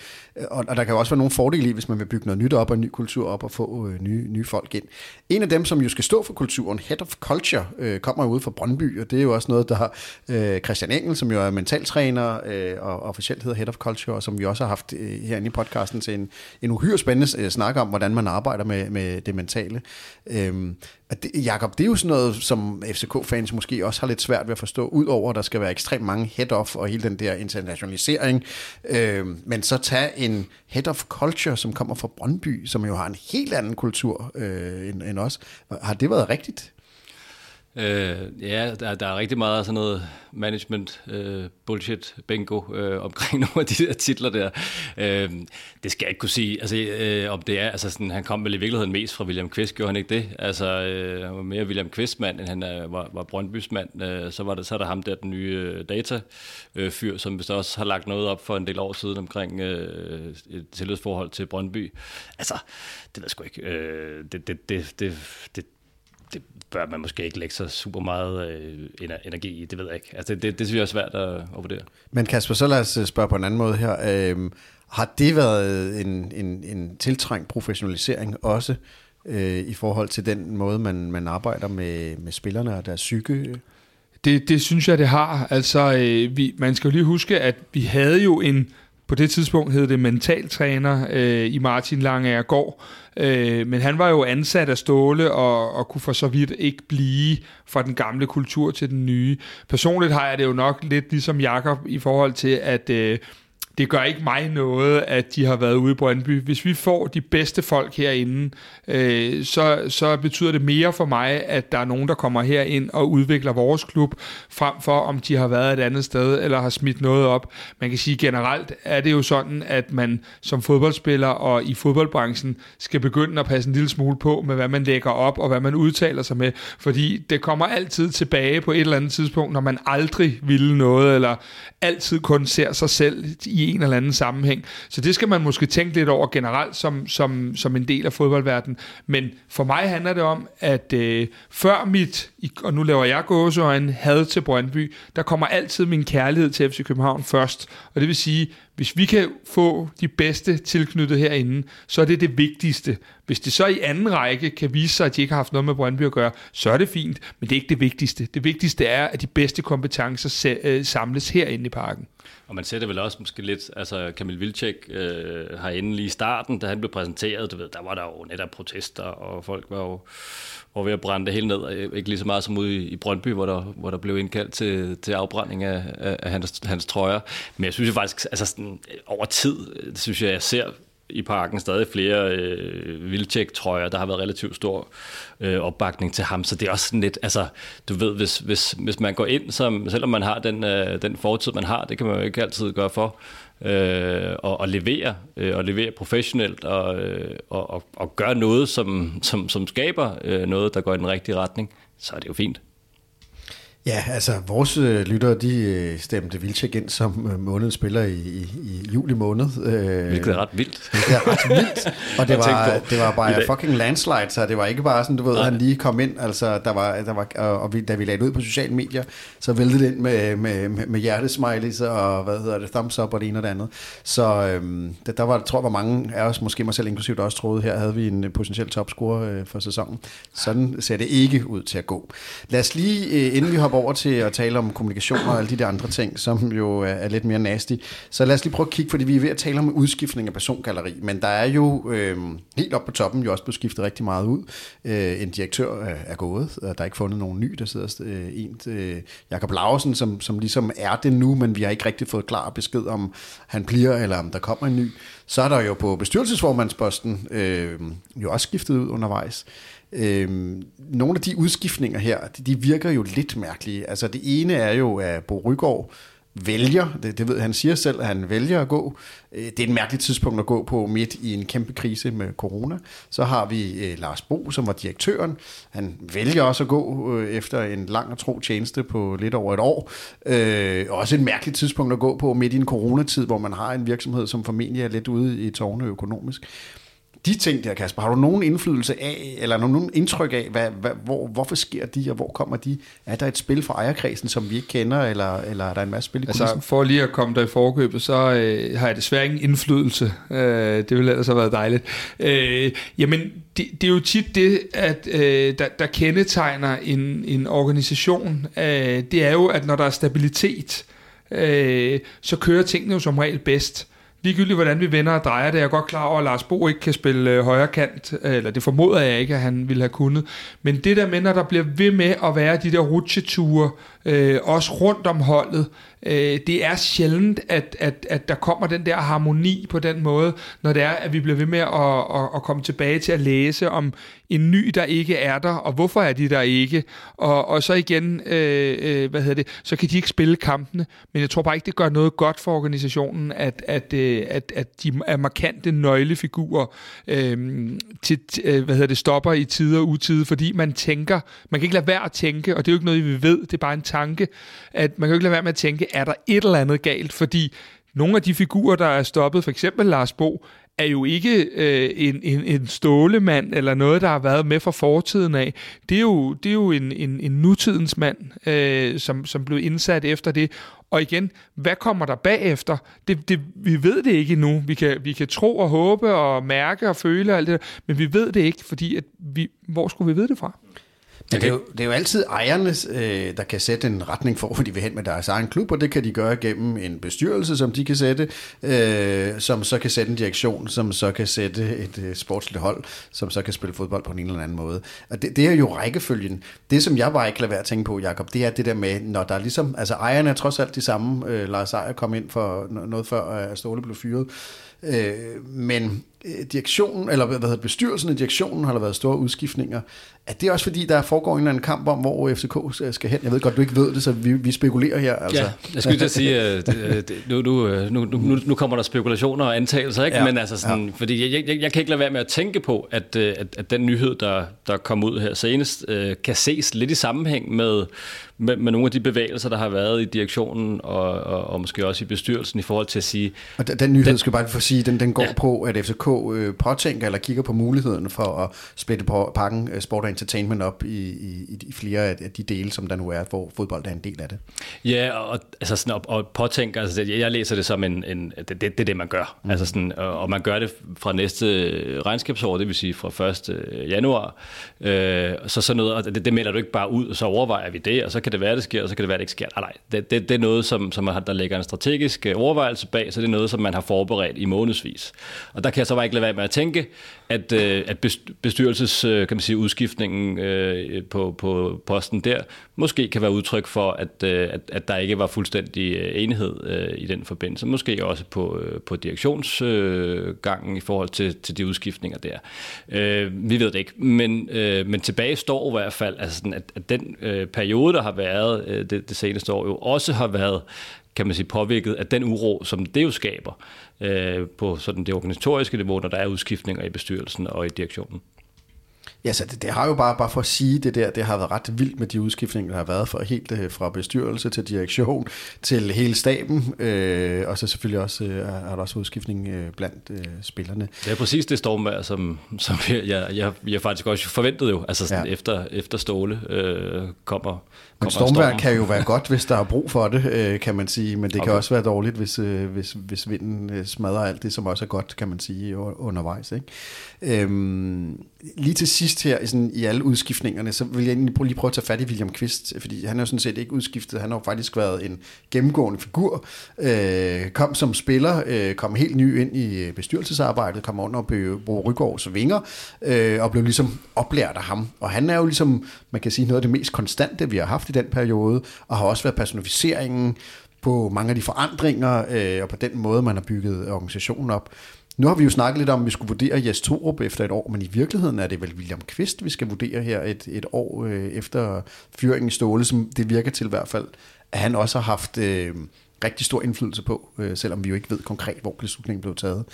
og, og der kan jo også være nogle fordele i, hvis man vil bygge noget nyt op, og en ny kultur op, og få øh, nye, nye folk ind. En af dem, som jo skal stå for kulturen, Head of Culture, øh, kommer jo ude fra Brøndby, og det er jo også noget, der øh, Christian Engel, som jo er mentaltræner, øh, og officielt hedder Head of Culture, og som vi også har haft øh, herinde i podcasten til en, en uhyre spændende øh, snak om, hvordan man arbejder med, med det mentale. Øhm, det, Jakob, det er jo sådan noget, som F C K-fans måske også har lidt svært ved at forstå, udover at der skal være ekstremt mange head-off og hele den der internationalisering. Øhm, men så tag en head-off culture, som kommer fra Brøndby, som jo har en helt anden kultur øh, end, end os. Har det været rigtigt? Øh, ja, der, der er rigtig meget sådan noget management øh, bullshit bingo øh, omkring nogle af de der titler der. Øh, det skal jeg ikke kunne sige, altså, øh, om det er, altså sådan, han kom vel i virkeligheden mest fra William Kvist, gjorde han ikke det? Altså, øh, han var mere William Kvist-mand, end han øh, var, var Brøndbys mand. Øh, så var det, så er der ham der, den nye øh, datafyr, øh, som vist også har lagt noget op for en del år siden omkring øh, et tillidsforhold til Brøndby. Altså, det ved jeg sgu ikke. Øh, det, det, det, det, det det bør man måske ikke lægge så super meget øh, energi i, det ved jeg ikke. Altså, det, det, det synes jeg er svært at, at vurdere. Men Kasper, så lad os spørge på en anden måde her. Øhm, har det været en, en, en tiltrængt professionalisering også øh, i forhold til den måde, man, man arbejder med, med spillerne og deres psyke? Det, det synes jeg, det har. Altså, øh, vi, man skal jo lige huske, at vi havde jo en, på det tidspunkt hed det mentaltræner øh, i Martin Langeland, øh, men han var jo ansat af Ståle og, og kunne for så vidt ikke blive fra den gamle kultur til den nye. Personligt har jeg det jo nok lidt ligesom Jakob i forhold til, at øh, det gør ikke mig noget, at de har været ude i Brøndby. Hvis vi får de bedste folk herinde, øh, så, så betyder det mere for mig, at der er nogen, der kommer herind og udvikler vores klub, frem for om de har været et andet sted eller har smidt noget op. Man kan sige, generelt er det jo sådan, at man som fodboldspiller og i fodboldbranchen skal begynde at passe en lille smule på med, hvad man lægger op og hvad man udtaler sig med. Fordi det kommer altid tilbage på et eller andet tidspunkt, når man aldrig ville noget, eller altid kun ser sig selv i en eller anden sammenhæng. Så det skal man måske tænke lidt over generelt som, som, som en del af fodboldverdenen. Men for mig handler det om, at øh, før mit, og nu laver jeg gåseøjne, had til Brøndby, der kommer altid min kærlighed til F C København først. Og det vil sige, hvis vi kan få de bedste tilknyttet herinde, så er det det vigtigste. Hvis det så i anden række kan vise sig, at de ikke har haft noget med Brøndby at gøre, så er det fint, men det er ikke det vigtigste. Det vigtigste er, at de bedste kompetencer samles herinde i parken. Og man ser det vel også måske lidt, altså Kamil Vilcek øh, herinde lige i starten, da han blev præsenteret, du ved, der var der jo netop protester, og folk var jo var ved at brænde det hele ned, og ikke lige så meget som ude i, i Brøndby, hvor der, hvor der blev indkaldt til, til afbrænding af, af hans, hans trøjer. Men jeg synes jo faktisk, altså sådan, over tid, det synes jeg, jeg ser i parken stadig flere øh, Vilcek-trøjer, der har været relativt stor øh, opbakning til ham, så det er også sådan lidt, altså, du ved, hvis, hvis, hvis man går ind, som, selvom man har den, øh, den fortid, man har, det kan man jo ikke altid gøre for, øh, og, og levere, øh, og levere professionelt, og, øh, og, og, og gøre noget, som, som, som skaber øh, noget, der går i den rigtige retning, så er det jo fint. Ja, altså vores øh, lyttere, de øh, stemte Vilcek ind som øh, månedens spiller i, i, i juli måned. Øh, hvilket er ret vildt. Hvilket er ret vildt. Og det var, det var bare fucking landslide, så det var ikke bare sådan, du ved, at han lige kom ind. Altså, der var, der var, og, og vi, da vi lagde ud på sociale medier, så væltede det ind med, med, med, med hjertesmileys og hvad hedder det, thumbs up og det ene og det andet. Så øh, der var, tror jeg, var mange af os, måske mig selv inklusivt, også troede, her havde vi en potentiel topscorer øh, for sæsonen. Sådan ser det ikke ud til at gå. Lad os lige, øh, inden vi hopper over til at tale om kommunikation og alle de der andre ting, som jo er lidt mere nasty. Så lad os lige prøve at kigge, fordi vi er ved at tale om udskiftning af persongalleri, men der er jo øh, helt op på toppen jo også blevet skiftet rigtig meget ud. Øh, en direktør er gået, og der er ikke fundet nogen ny, der sidder øh, en, øh, Jakob Larsen, som, som ligesom er det nu, men vi har ikke rigtig fået klar besked om, han bliver, eller om der kommer en ny. Så er der jo på bestyrelsesformandsposten øh, jo også skiftet ud undervejs. Øhm, nogle af de udskiftninger her, de, de virker jo lidt mærkelige. Altså det ene er jo, at Bo Rygaard vælger, det, det ved han siger selv, at han vælger at gå. Øh, det er et mærkeligt tidspunkt at gå på midt i en kæmpe krise med corona. Så har vi øh, Lars Bo, som var direktøren. Han vælger også at gå øh, efter en lang og tro tjeneste på lidt over et år. Øh, også et mærkeligt tidspunkt at gå på midt i en coronatid, hvor man har en virksomhed, som formentlig er lidt ude i tårne økonomisk. De ting der, Kasper, har du nogen indflydelse af, eller nogen indtryk af, hvad, hvad, hvor, hvorfor sker de, og hvor kommer de? Er der et spil fra ejerkredsen, som vi ikke kender, eller, eller er der en masse spil i kulissen? Altså, for lige at komme der i forkøbet, så øh, har jeg desværre ingen indflydelse. Øh, det ville ellers have været dejligt. Øh, jamen, det, det er jo tit det, at øh, der, der kendetegner en, en organisation. Øh, det er jo, at når der er stabilitet, øh, så kører tingene jo som regel bedst. Ligegyldigt hvordan vi vender og drejer det, jeg er godt klar over, at Lars Bo ikke kan spille øh, højre kant, eller det formoder jeg ikke, at han ville have kunnet. Men det der med, når der bliver ved med at være de der rutsjeture, øh, også rundt om holdet, øh, det er sjældent, at, at, at der kommer den der harmoni på den måde, når det er, at vi bliver ved med at, at, at komme tilbage til at læse om en ny, der ikke er der, og hvorfor er de der ikke? Og, og så igen, øh, øh, hvad hedder det, så kan de ikke spille kampene, men jeg tror bare ikke, det gør noget godt for organisationen, at, at øh, At, at de er markante nøglefigurer øh, til, øh, hvad hedder det, stopper i tide og utide, fordi man tænker, man kan ikke lade være at tænke, og det er jo ikke noget, vi ved, det er bare en tanke, at man kan jo ikke lade være med at tænke, er der et eller andet galt, fordi nogle af de figurer, der er stoppet, for eksempel Lars Bo, er jo ikke øh, en, en, en stålemand eller noget, der har været med fra fortiden af. Det er jo, det er jo en, en, en nutidens mand, øh, som, som blev indsat efter det. Og igen, hvad kommer der bagefter? Det, det, vi ved det ikke endnu. Vi kan, vi kan tro og håbe og mærke og føle og alt det der, men vi ved det ikke, fordi at vi, hvor skulle vi vide det fra? Okay. Det, er jo, det er jo altid ejerne, øh, der kan sætte en retning for, hvor de vil hen med deres egen klub, og det kan de gøre gennem en bestyrelse, som de kan sætte, øh, som så kan sætte en direktion, som så kan sætte et øh, sportsligt hold, som så kan spille fodbold på en eller anden måde. Og det, det er jo rækkefølgen. Det, som jeg bare ikke lader være at tænke på, Jakob, det er det der med, når der er ligesom, altså ejerne er trods alt de samme, øh, Lars Sejer kom ind for noget før, at Ståle blev fyret, øh, men direktionen, eller hvad hedder bestyrelsen i direktionen, har der været store udskiftninger. Er det også fordi, der foregår en eller anden kamp om, hvor F C K skal hen? Jeg ved godt, du ikke ved det, så vi, vi spekulerer her. Altså. Ja, jeg skulle ikke sige, nu, nu, nu, nu kommer der spekulationer og antagelser, ikke? Ja, men altså sådan, ja. Fordi jeg, jeg, jeg kan ikke lade være med at tænke på, at, at, at den nyhed, der, der kom ud her senest, kan ses lidt i sammenhæng med, med, med nogle af de bevægelser, der har været i direktionen, og, og, og måske også i bestyrelsen, i forhold til at sige... Og den, den nyhed, den, skal bare få sige, den, den går ja. på, at F C K påtænker eller kigger på muligheden for at splitte pakken sport og entertainment op i, i, i flere af de dele, som der nu er, hvor fodbold er en del af det. Ja, og, altså sådan, og, og påtænker, altså, jeg læser det som en, en det, det er det, man gør. Mm. Altså sådan, og, og man gør det fra næste regnskabsår, det vil sige fra første januar. Øh, så sådan noget, og det, det melder du ikke bare ud, og så overvejer vi det, og så kan det være, det sker, og så kan det være, det ikke sker. Nej, nej det, det, det er noget, som, som man, der ligger en strategisk overvejelse bag, så det er noget, som man har forberedt i månedsvis. Og der kan jeg så var ikke lade være med at tænke, at, at bestyrelses, kan man sige, udskiftningen på, på posten der, måske kan være udtryk for, at, at, at der ikke var fuldstændig enighed i den forbindelse. Måske også på, på direktionsgangen i forhold til, til de udskiftninger der. Vi ved det ikke, men, men tilbage står i hvert fald, altså, at den periode, der har været det, det seneste år, jo også har været, kan man sige, påvirket af den uro, som det jo skaber øh, på sådan det organisatoriske niveau, når der er udskiftninger i bestyrelsen og i direktionen. Ja, så det, det har jo bare, bare for at sige det der, det har været ret vildt med de udskiftninger, der har været for helt fra bestyrelse til direktion til hele staben, øh, og så selvfølgelig også øh, er der også udskiftning øh, blandt øh, spillerne. Det er præcis det stormvejr, som, som jeg, jeg, jeg, jeg faktisk også forventede jo, altså sådan ja. efter, efter Ståle øh, kommer... Men stormvejr kan jo være godt, hvis der er brug for det, øh, kan man sige, men det okay. kan også være dårligt, hvis, øh, hvis, hvis vinden øh, smadrer alt det, som også er godt, kan man sige, undervejs. Ikke? Øhm, lige til sidst her, sådan, i alle udskiftningerne, så vil jeg egentlig lige prøve at tage fat i William Kvist, fordi han har jo sådan set ikke udskiftet, han har jo faktisk været en gennemgående figur, øh, kom som spiller, øh, kom helt ny ind i bestyrelsesarbejdet, kom under Bo Rygaards vinger, øh, og blev ligesom oplært af ham, og han er jo ligesom, man kan sige, noget af det mest konstante, vi har haft i den periode, og har også været personificeringen på mange af de forandringer, øh, og på den måde, man har bygget organisationen op. Nu har vi jo snakket lidt om, at vi skulle vurdere Jes Thorup efter et år, men i virkeligheden er det vel William Kvist, vi skal vurdere her et, et år øh, efter fyringen i Ståle, som det virker til i hvert fald, at han også har haft øh, rigtig stor indflydelse på, øh, selvom vi jo ikke ved konkret, hvor beslutningen blev taget.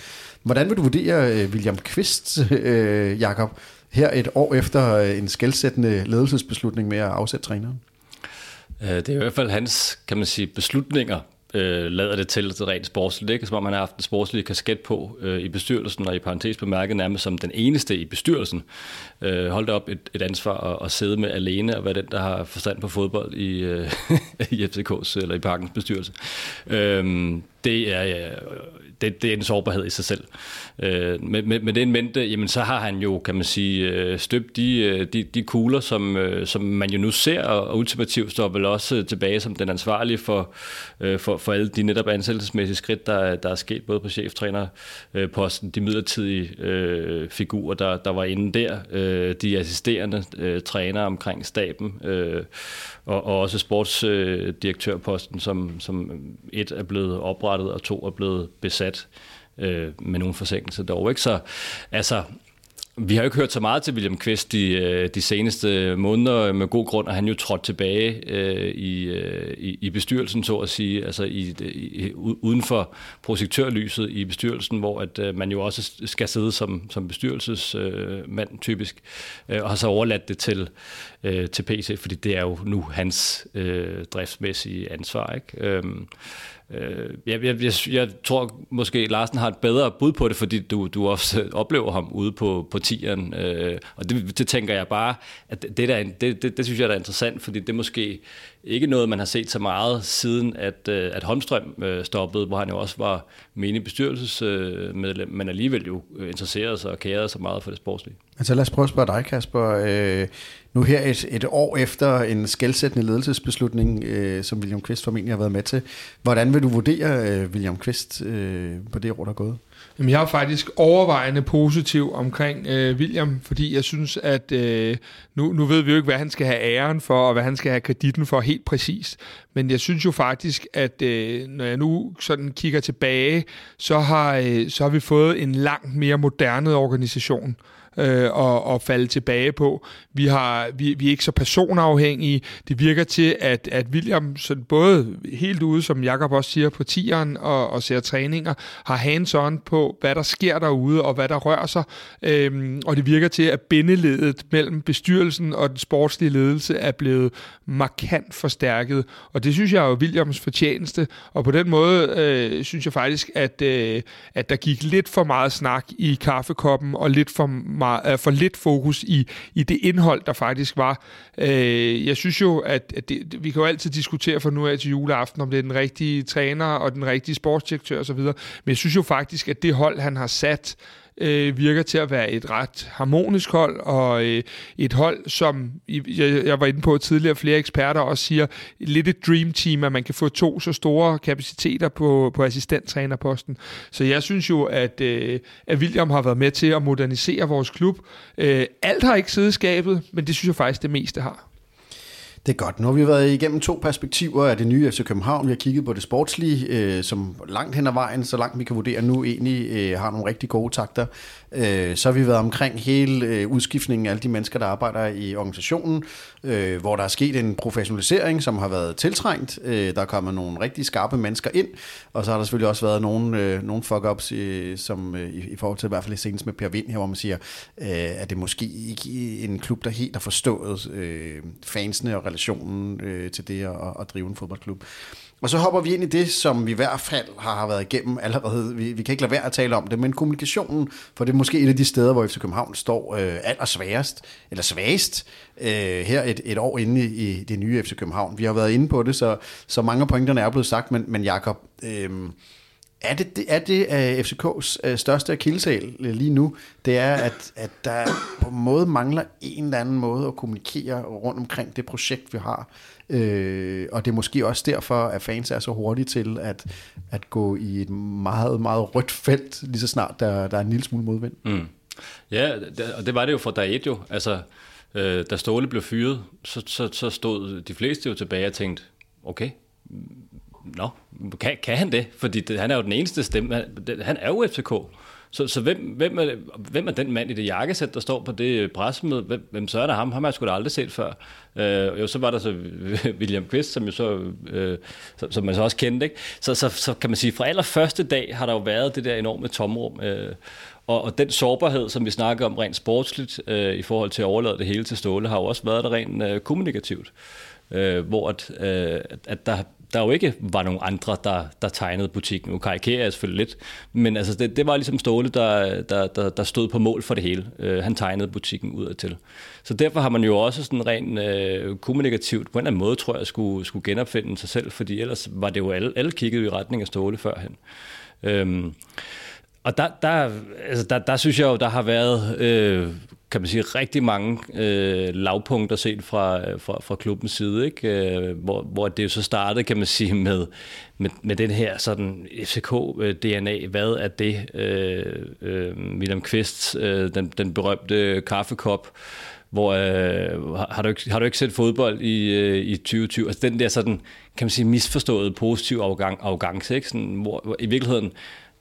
Hvordan vil du vurdere øh, William Kvist, øh, Jakob, her et år efter en skelsættende ledelsesbeslutning med at afsætte træneren? Det er i hvert fald hans, kan man sige, beslutninger, øh, lader det til til rent sportsligt. Ikke? Som om han har haft en sportslig kasket på øh, i bestyrelsen, og i parentes bemærket nærmest som den eneste i bestyrelsen. Øh, holdt op et, et ansvar at, at sidde med alene, og være den, der har forstand på fodbold i, øh, i F C K's eller i Parkens bestyrelse. Øh, det er... Øh, Det, det er en sårbarhed i sig selv. Øh, med, med, med den mente, jamen, så har han jo, kan man sige, støbt de, de, de kugler, som, som man jo nu ser, og ultimativt står vel også tilbage som den ansvarlige for, for, for alle de netop ansættelsesmæssige skridt, der, der er sket, både på cheftrænerposten, de midlertidige øh, figurer, der, der var inde der, øh, de assisterende øh, trænere omkring staben, øh, og, og også sportsdirektørposten, øh, som, som et er blevet oprettet, og to er blevet besat. Øh, med nogle forsinkelser dog, ikke? Så altså, vi har jo ikke hørt så meget til William Kvist de, de seneste måneder, med god grund, og han jo trådt tilbage øh, i, i bestyrelsen, så at sige, altså i, i, uden for projektørlyset i bestyrelsen, hvor at øh, man jo også skal sidde som, som bestyrelsesmand øh, typisk, øh, og har så overladt det til, øh, til P C, fordi det er jo nu hans øh, driftsmæssige ansvar, ikke? Øh, Jeg, jeg, jeg, jeg tror måske Larsen har et bedre bud på det, fordi du, du også oplever ham ude på, på tieren, øh, og det, det tænker jeg bare, at det, der, det, det, det synes jeg der er interessant, fordi det er måske ikke noget, man har set så meget siden, at, at Holmstrøm stoppede, hvor han jo også var menig bestyrelsesmedlem, men alligevel jo interesserede sig og kærede sig meget for det sportslige. Altså lad os prøve at spørge dig, Kasper. Øh, nu her et, et år efter en skelsættende ledelsesbeslutning, øh, som William Kvist formentlig har været med til. Hvordan vil du vurdere øh, William Kvist øh, på det år, der er gået? Jamen, jeg er faktisk overvejende positiv omkring øh, William, fordi jeg synes, at øh, nu, nu ved vi jo ikke, hvad han skal have æren for, og hvad han skal have kreditten for helt præcist. Men jeg synes jo faktisk, at øh, når jeg nu sådan kigger tilbage, så har, øh, så har vi fået en langt mere moderne organisation øh, at, at falde tilbage på. Vi, har, vi, vi er ikke så personafhængige. Det virker til, at, at William sådan både helt ude, som Jakob også siger, på tieren og, og ser træninger, har hands-on på, hvad der sker derude og hvad der rører sig. Øhm, og det virker til, at bindeledet mellem bestyrelsen og den sportslige ledelse er blevet markant forstærket. Og det synes jeg er jo Williams fortjeneste. Og på den måde øh, synes jeg faktisk, at, øh, at der gik lidt for meget snak i kaffekoppen og lidt for meget, øh, for lidt fokus i, i det indhold, der faktisk var. Øh, jeg synes jo, at, at det, vi kan jo altid diskutere fra nu af til juleaften, om det er den rigtige træner og den rigtige sportsdirektør osv. Men jeg synes jo faktisk, at det hold, han har sat, øh, virker til at være et ret harmonisk hold, og øh, et hold, som jeg, jeg var inde på tidligere, flere eksperter også siger, lidt et dream team, at man kan få to så store kapaciteter på, på assistenttrænerposten. Så jeg synes jo, at, øh, at William har været med til at modernisere vores klub. Øh, alt har ikke siddet skabet, men det synes jeg faktisk, det meste har. Det er godt. Nu har vi været igennem to perspektiver af det nye F C København. Vi har kigget på det sportslige, øh, som langt hen ad vejen, så langt vi kan vurdere nu, egentlig øh, har nogle rigtig gode takter. Øh, så har vi været omkring hele øh, udskiftningen af alle de mennesker, der arbejder i organisationen, øh, hvor der er sket en professionalisering, som har været tiltrængt. Øh, der er kommet nogle rigtig skarpe mennesker ind, og så har der selvfølgelig også været nogle, øh, nogle fuck-ups, øh, som øh, i forhold til i hvert fald senest med Per Wind her, hvor man siger, øh, at det måske ikke en klub, der helt har forstået øh, fansene og relationen øh, til det at, at drive en fodboldklub. Og så hopper vi ind i det, som vi i hvert fald har været igennem allerede. Vi, vi kan ikke lade være at tale om det, men kommunikationen, for det er måske et af de steder, hvor F C København står øh, allersværest, eller svagest, øh, her et, et år inde i det nye F C København. Vi har været inde på det, så, så mange af pointerne er blevet sagt, men, men Jakob, øh, er det, er det uh, F C K's uh, største akilleshæl lige nu, det er, at, at der på en måde mangler en eller anden måde at kommunikere rundt omkring det projekt, vi har. Øh, og det er måske også derfor, at fans er så hurtige til at, at gå i et meget, meget rødt felt, lige så snart der, der er en lille smule modvind. Mm. Ja, og det var det jo fra dag et jo. Altså, øh, da Ståle blev fyret, så, så, så stod de fleste jo tilbage og tænkte, okay, nå, kan, kan han det? Fordi det, han er jo den eneste stemme. Han, det, han er jo F C K. Så, så hvem, hvem, er, hvem er den mand i det jakkesæt, der står på det pressemøde? Hvem, hvem så er der ham? Ham har jeg sgu da aldrig set før. Øh, jo, så var der så William Kvist, som, jo så, øh, som, som man så også kendte. Ikke? Så, så, så kan man sige, fra allerførste dag har der jo været det der enorme tomrum. Øh, og, og den sårbarhed, som vi snakker om rent sportsligt, øh, i forhold til at overlade det hele til Ståle, har jo også været der rent øh, kommunikativt. Øh, hvor at, øh, at der der jo ikke var nogen andre, der, der tegnede butikken. Nu karikerer jeg selvfølgelig lidt, men altså det, det var ligesom Ståle, der, der, der, der stod på mål for det hele. Øh, han tegnede butikken udadtil. Så derfor har man jo også sådan rent øh, kommunikativt, på en eller anden måde, tror jeg, skulle, skulle genopfinde sig selv, fordi ellers var det jo alle, alle kiggede i retning af Ståle førhen. Øhm, og der, der, altså der, der synes jeg jo, der har været... Øh, kan man sige, rigtig mange øh, lavpunkter set fra, fra, fra klubbens side, ikke? Hvor, hvor det jo så startede, kan man sige, med, med, med den her sådan F C K D N A. Hvad er det? Øh, øh, William Kvist, øh, den, den berømte kaffekop, hvor øh, har, du ikke, har du ikke set fodbold i, øh, i tyve tyve? Altså den der sådan, kan man sige, misforståede positiv arrogance, arrogance, ikke? Sådan, hvor, hvor i virkeligheden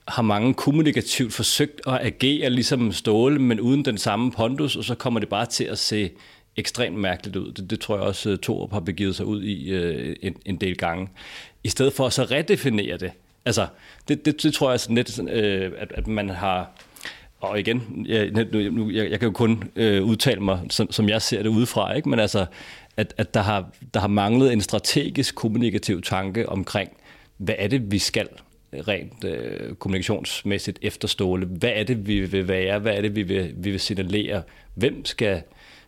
har mange kommunikativt forsøgt at agere ligesom Ståle, men uden den samme pondus, og så kommer det bare til at se ekstremt mærkeligt ud. Det, det tror jeg også, Thorup har begivet sig ud i øh, en, en del gange. I stedet for at så redefinere det. Altså, det, det, det tror jeg sådan lidt, øh, at, at man har... Og igen, jeg, nu, jeg, jeg kan jo kun øh, udtale mig, som, som jeg ser det udefra, ikke? Men altså, at, at der, har, der har manglet en strategisk kommunikativ tanke omkring, hvad er det, vi skal... rent øh, kommunikationsmæssigt efter Ståle. Hvad er det, vi vil være? Hvad er det, vi vil, vi vil signalere? Hvem skal,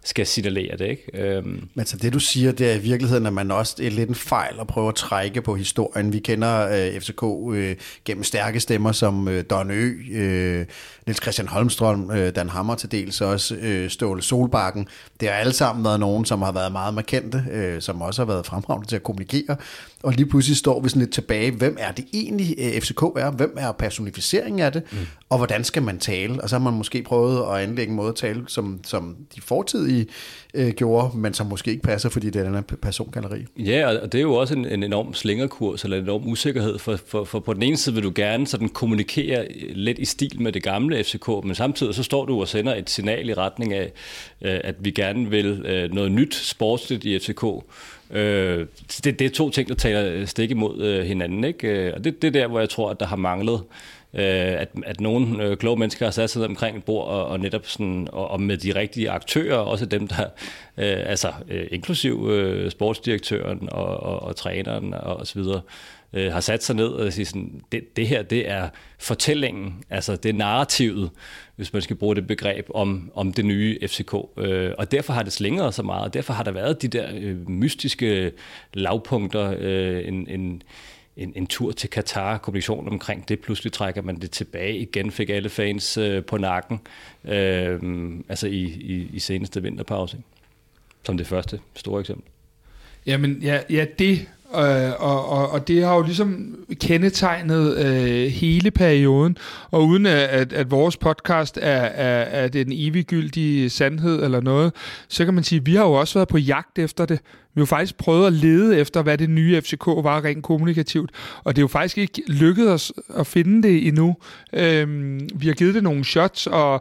skal signalere det? Ikke? Øhm. Men så det, du siger, det er i virkeligheden, at man også er lidt en fejl at prøve at trække på historien. Vi kender øh, F C K øh, gennem stærke stemmer som øh, Don Ø, øh, Niels Christian Holmstrøm, øh, Dan Hammer til dels, også øh, Ståle Solbakken. Det har alle sammen været nogen, som har været meget markante, øh, som også har været fremragende til at kommunikere. Og lige pludselig står vi sådan lidt tilbage, hvem er det egentlig F C K er, hvem er personificeringen af det, mm. og hvordan skal man tale? Og så har man måske prøvet at anlægge en måde at tale, som, som de fortidige øh, gjorde, men som måske ikke passer, fordi det er den her persongalleri. Ja, og det er jo også en, en enorm slingerkurs, eller en enorm usikkerhed, for, for, for på den ene side vil du gerne sådan kommunikere lidt i stil med det gamle F C K, men samtidig så står du og sender et signal i retning af, øh, at vi gerne vil øh, noget nyt sportsligt i F C K. Øh, det, det er to ting, der taler stik imod øh, hinanden, ikke? Og det, det er der, hvor jeg tror, at der har manglet øh, at, at nogle øh, kloge mennesker har sat sig omkring et bord og, og netop sådan, og, og med de rigtige aktører, også dem der øh, altså øh, inklusiv øh, sportsdirektøren og, og, og træneren og, og så videre øh, har sat sig ned og siger sådan, det, det her det er fortællingen, altså det er narrativet, hvis man skal bruge det begreb, om, om det nye F C K. Øh, og derfor har det slingret så meget, og derfor har der været de der øh, mystiske lavpunkter, øh, en, en, en, en tur til Katar, kommunikation omkring det, pludselig trækker man det tilbage igen, fik alle fans øh, på nakken, øh, altså i, i, i seneste vinterpause, som det første store eksempel. Jamen, ja, ja det, Øh, og, og, og det har jo ligesom kendetegnet øh, hele perioden, og uden at, at vores podcast er, er, er den eviggyldige sandhed eller noget, så kan man sige, at vi har jo også været på jagt efter det. Vi har jo faktisk prøvet at lede efter, hvad det nye F C K var rent kommunikativt, og det er jo faktisk ikke lykkedes os at finde det endnu. Øh, vi har givet det nogle shots, og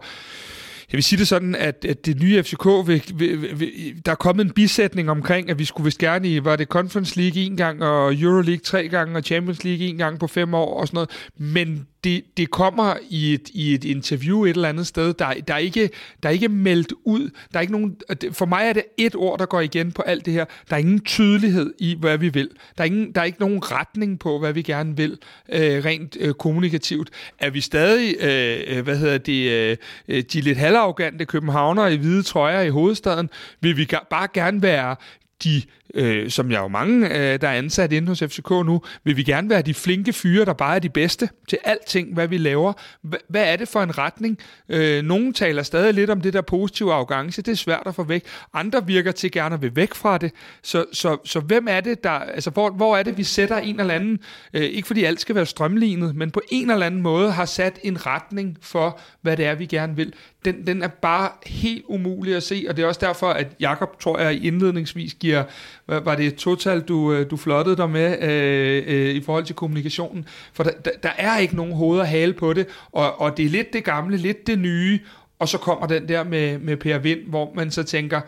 jeg vil sige det sådan, at, at det nye F C K, vil, vil, vil, der er kommet en bisætning omkring, at vi skulle vist gerne i, var det Conference League en gang, og Euroleague tre gange, og Champions League en gang på fem år, og sådan noget. Men det, det kommer i et, i et interview et eller andet sted, der, der, er ikke, der er ikke meldt ud. Der er ikke nogen, for mig er det et ord, der går igen på alt det her. Der er ingen tydelighed i, hvad vi vil. Der er, ingen, der er ikke nogen retning på, hvad vi gerne vil, øh, rent øh, kommunikativt. Er vi stadig, øh, hvad hedder det, øh, de lidt halvarrogante københavnere i hvide trøjer i hovedstaden? Vil vi ga- bare gerne være de, øh, som jeg jo mange, øh, der er ansat inde hos F C K nu, vil vi gerne være de flinke fyre, der bare er de bedste til alting, hvad vi laver. H- hvad er det for en retning? Øh, Nogle taler stadig lidt om det der positive arrogance, det er svært at få væk. Andre virker til gerne at vil væk fra det. Så, så, så hvem er det, der, altså hvor, hvor er det, vi sætter en eller anden, øh, ikke fordi alt skal være strømlignet, men på en eller anden måde har sat en retning for, hvad det er, vi gerne vil. Den, den er bare helt umulig at se, og det er også derfor, at Jakob, tror jeg, indledningsvis giver, var det et total, du, du flottede dig med øh, øh, i forhold til kommunikationen, for der, der, der er ikke nogen hoved at hale på det, og, og det er lidt det gamle, lidt det nye, og så kommer den der med, med Per Wind, hvor man så tænker,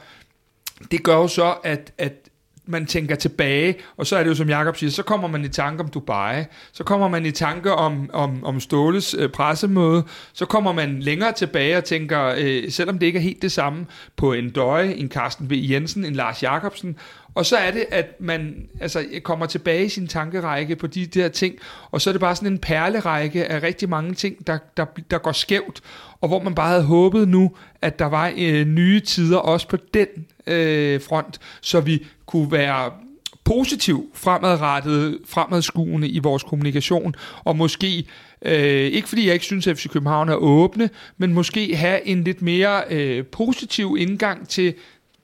det gør jo så, at, at man tænker tilbage, og så er det jo, som Jakob siger, så kommer man i tanke om Dubai, så kommer man i tanke om, om, om Ståles øh, pressemøde, så kommer man længere tilbage og tænker, øh, selvom det ikke er helt det samme, på en Døje, en Carsten V. Jensen, en Lars Jakobsen, og så er det, at man altså, kommer tilbage i sin tankerække på de der ting, og så er det bare sådan en perlerække af rigtig mange ting, der, der, der går skævt, og hvor man bare havde håbet nu, at der var øh, nye tider også på den øh, front, så vi kunne være positiv fremadrettet, fremadskuende i vores kommunikation, og måske, øh, ikke fordi jeg ikke synes, at F C København er åbne, men måske have en lidt mere øh, positiv indgang til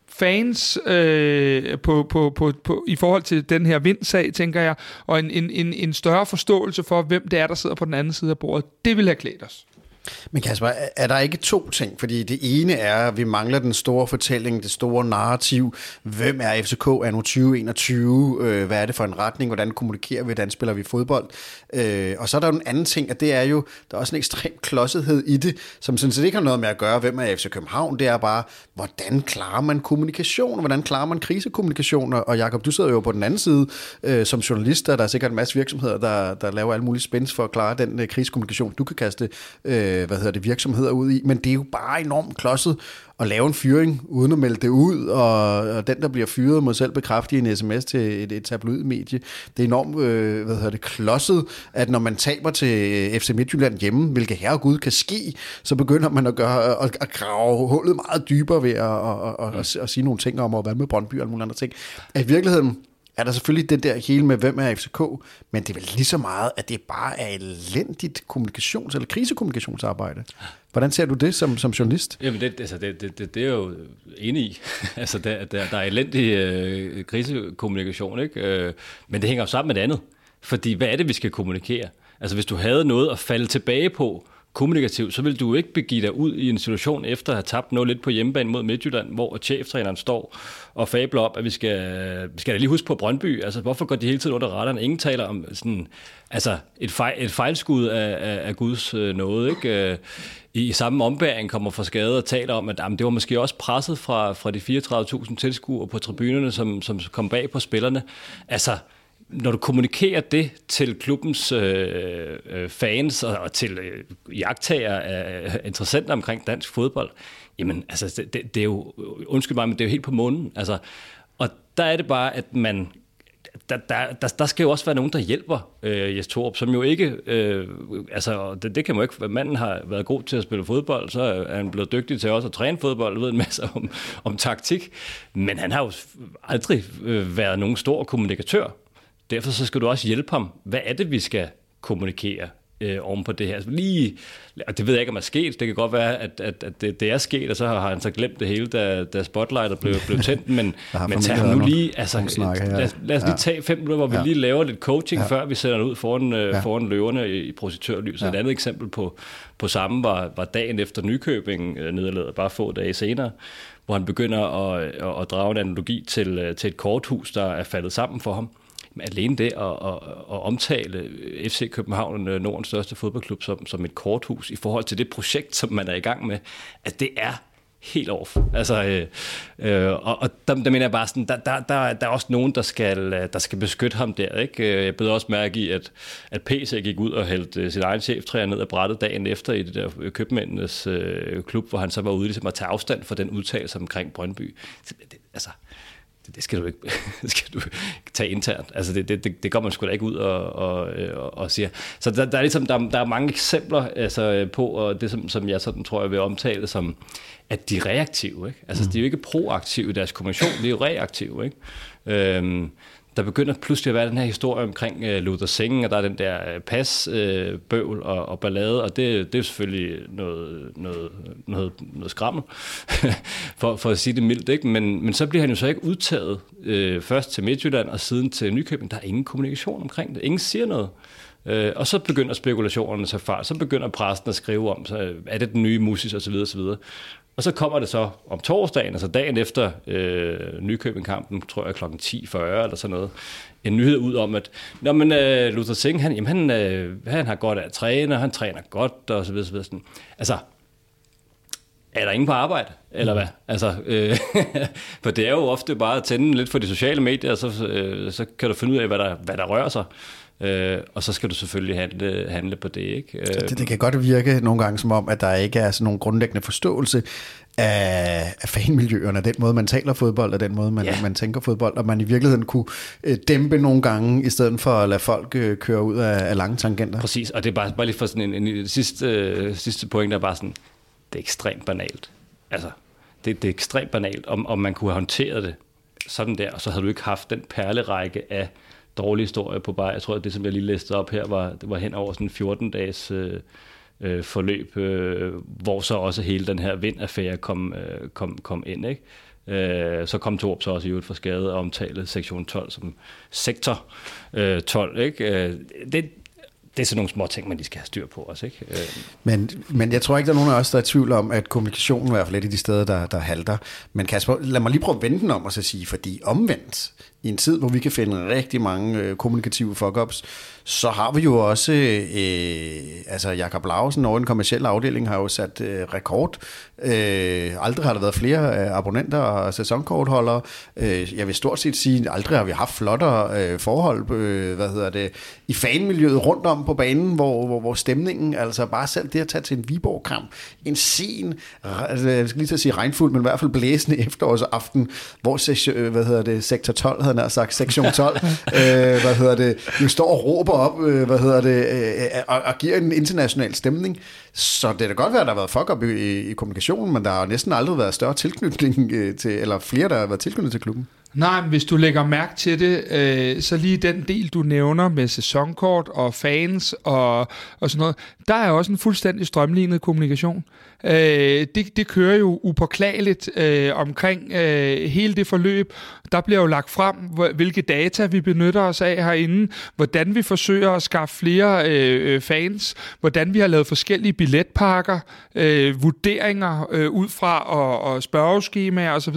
fans øh, på, på, på, på, i forhold til den her vindsag, tænker jeg, og en, en, en større forståelse for, hvem det er, der sidder på den anden side af bordet. Det ville have klædt os. Men Kasper, er der ikke to ting? Fordi det ene er, at vi mangler den store fortælling, det store narrativ. Hvem er F C K anno tyve enogtyve? Hvad er det for en retning? Hvordan kommunikerer vi? Hvordan spiller vi fodbold? Og så er der jo en anden ting, og det er jo, der er også en ekstrem klodsethed i det, som sådan set ikke har noget med at gøre, hvem er F C København. Det er bare, hvordan klarer man kommunikation? Hvordan klarer man krisekommunikation? Og Jakob, du sidder jo på den anden side som journalist, og der er sikkert en masse virksomheder, der, der laver alle mulige spins for at klare den krisekommunikation, du kan kaste hvad hedder det, virksomheder ud i, men det er jo bare enormt klodset at lave en fyring, uden at melde det ud, og, og den, der bliver fyret, må selv bekræfte i en sms til et, et tabloidmedie. Det er enormt, øh, hvad hedder det, klodset, at når man taber til F C Midtjylland hjemme, hvilket herregud kan ske, så begynder man at, gøre, at, at grave hullet meget dybere ved at, at, at, at, at sige nogle ting om at være med Brøndby og alle mulige andre ting. At i virkeligheden er der selvfølgelig den der hele med, hvem er F C K, men det er vel lige så meget, at det bare er elendigt kommunikations- eller krisekommunikationsarbejde. Hvordan ser du det som, som journalist? Jamen, det, altså, det, det, det er jo enig i. altså, der, der, der er elendig øh, krisekommunikation, ikke? Øh, men det hænger jo sammen med det andet. Fordi hvad er det, vi skal kommunikere? Altså, hvis du havde noget at falde tilbage på kommunikativt, så vil du ikke begive dig ud i en situation efter at have tabt noget lidt på hjemmebane mod Midtjylland, hvor cheftræneren står og fabler op, at vi skal, vi skal da lige huske på Brøndby. Altså, hvorfor går de hele tiden under radaren? Ingen taler om sådan, altså et, fej, et fejlskud af, af, af Guds nåde, ikke? I samme ombæring kommer fra skade og taler om, at jamen, det var måske også presset fra, fra de fireogtredive tusind tilskuere på tribunerne, som, som kom bag på spillerne. Altså, når du kommunikerer det til klubbens øh, fans og, og til øh, jagttagere af interessenter omkring dansk fodbold, jamen altså, det, det, det er jo, undskyld mig, men det er jo helt på månen. Altså, og der er det bare, at man, der, der, der, der skal jo også være nogen, der hjælper øh, Jes Thorup, som jo ikke, øh, altså det, det kan man jo ikke, manden har været god til at spille fodbold, så er han blevet dygtig til også at træne fodbold, ved en masse om, om taktik, men han har jo aldrig øh, været nogen stor kommunikatør. Derfor så skal du også hjælpe ham. Hvad er det, vi skal kommunikere? øh, oven på det her. Altså lige, og det ved jeg ikke, om det er sket. Det kan godt være, at, at, at det, det er sket, og så har han så glemt det hele, da, da spotlightet blev, blev tændt. Men, men tag ham nu lige. Altså, snakker, ja. lad, lad os lige tage fem minutter, hvor ja. vi lige laver lidt coaching, ja. før vi sender det ud foran, ja. foran løverne i, i projektørlyset. Ja. Et andet eksempel på, på samme var, var dagen efter Nykøbing øh, nederlaget, bare få dage senere, hvor han begynder at, at, at drage en analogi til, til et korthus, der er faldet sammen for ham. Men alene det at, at, at omtale F C København, Nordens største fodboldklub, som, som et korthus i forhold til det projekt, som man er i gang med, at det er helt off. Altså, øh, øh, og, og der, der mener jeg bare sådan, der, der, der, der er også nogen, der skal, der skal beskytte ham der, ikke? Jeg beder også mærke i, at, at P C gik ud og hældte sin egen cheftræner ned ad brættet dagen efter i det der købmændenes øh, klub, hvor han så var ude ligesom at tage afstand fra den udtalelse omkring Brøndby. Så, det, altså... Det skal du ikke det skal du tage internt. Altså det, det, det, det går man sgu da ikke ud og, og, og, og siger. Så der, der er ligesom, der, der er mange eksempler altså, på, og det som, som jeg sådan tror, jeg vil omtale som, at de er reaktive. Ikke? Altså mm. de er jo ikke proaktive i deres kommission, de er jo reaktive. Ikke? Øhm, der begynder pludselig at være den her historie omkring øh, Luther Singh, og der er den der øh, pas, øh, bøvl og, og ballade, og det, det er selvfølgelig noget, noget, noget, noget skrammel, for, for at sige det mildt, ikke? Men, men så bliver han jo så ikke udtaget øh, først til Midtjylland og siden til Nykøbing. Der er ingen kommunikation omkring det. Ingen siger noget. Øh, og så begynder spekulationerne så far, så begynder pressen at skrive om, så er det den nye musis, og så videre, og så videre. Og så kommer det så om torsdagen, altså dagen efter øh, Nykøbing-kampen, tror jeg klokken ti fyrre eller sådan noget, en nyhed ud om, at nå, men, øh, Luther Singh, han, jamen, han, øh, han har godt af at træne, han træner godt, og så videre, så videre. Sådan. Altså, er der ingen på arbejde, eller hvad? Altså, øh, for det er jo ofte bare at tænde lidt for de sociale medier, og så, øh, så kan du finde ud af, hvad der, hvad der rører sig. Øh, og så skal du selvfølgelig handle, handle på det, ikke? Øh. Det, det kan godt virke nogle gange som om, at der ikke er sådan nogen grundlæggende forståelse af, af fanmiljøerne, den måde, man taler fodbold, og den måde, man, yeah. man tænker fodbold, og man i virkeligheden kunne øh, dæmpe nogle gange, i stedet for at lade folk øh, køre ud af, af lange tangenter. Præcis, og det er bare, bare lige for sådan en, en, en sidste, øh, sidste point, der er bare sådan, det er ekstremt banalt. Altså, det, det er ekstremt banalt, om, om man kunne have håndteret det sådan der, og så havde du ikke haft den perlerække af dårlig historie på bare, jeg tror, at det, som jeg lige læste op her, var, det var hen over sådan en fjorten-dages øh, forløb, øh, hvor så også hele den her vindaffære kom, øh, kom, kom ind, ikke? Øh, så kom Thorup så også i øvrigt for skade og omtalte sektion tolv som sektor øh, tolv, ikke? Øh, det Det er sådan nogle små ting, man lige skal have styr på også, ikke? Men, men jeg tror ikke, der er nogen af os, der er i tvivl om, at kommunikationen i hvert fald lidt i de steder, der, der halter. Men Kasper, lad mig lige prøve at vende den om og så sige, fordi omvendt, i en tid, hvor vi kan finde rigtig mange øh, kommunikative fuck-ups, så har vi jo også, øh, altså Jakob Larsen over den kommercielle afdeling har jo sat øh, rekord. Øh, aldrig har der været flere øh, abonnenter og sæsonkortholdere. Øh, jeg vil stort set sige, aldrig har vi haft flottere øh, forhold øh, hvad hedder det, i fanmiljøet rundt om på banen, hvor, hvor, hvor stemningen, altså bare selv det at tage til en Viborg-kamp, en sen, altså, jeg skal lige til at sige regnfuld, men i hvert fald blæsende efterårsaften, hvor se, hvad hedder det, sektor tolv havde nær sagt, sektion tolv, øh, hvad hedder det, nu står og råber op, øh, hvad hedder det, øh, og, og giver en international stemning, så det kan da godt være, at der har været fuck-up i, i, i kommunikationen, men der har næsten aldrig været større tilknytning øh, til, eller flere, der har været tilknyttet til klubben. Nej, men hvis du lægger mærke til det, øh, så lige den del, du nævner med sæsonkort og fans og, og sådan noget, der er også en fuldstændig strømlignet kommunikation. Øh, det, det kører jo upåklageligt øh, omkring øh, hele det forløb. Der bliver jo lagt frem, hvilke data vi benytter os af herinde, hvordan vi forsøger at skaffe flere øh, fans, hvordan vi har lavet forskellige billetpakker, øh, vurderinger øh, ud fra og, og spørgeskemaer osv.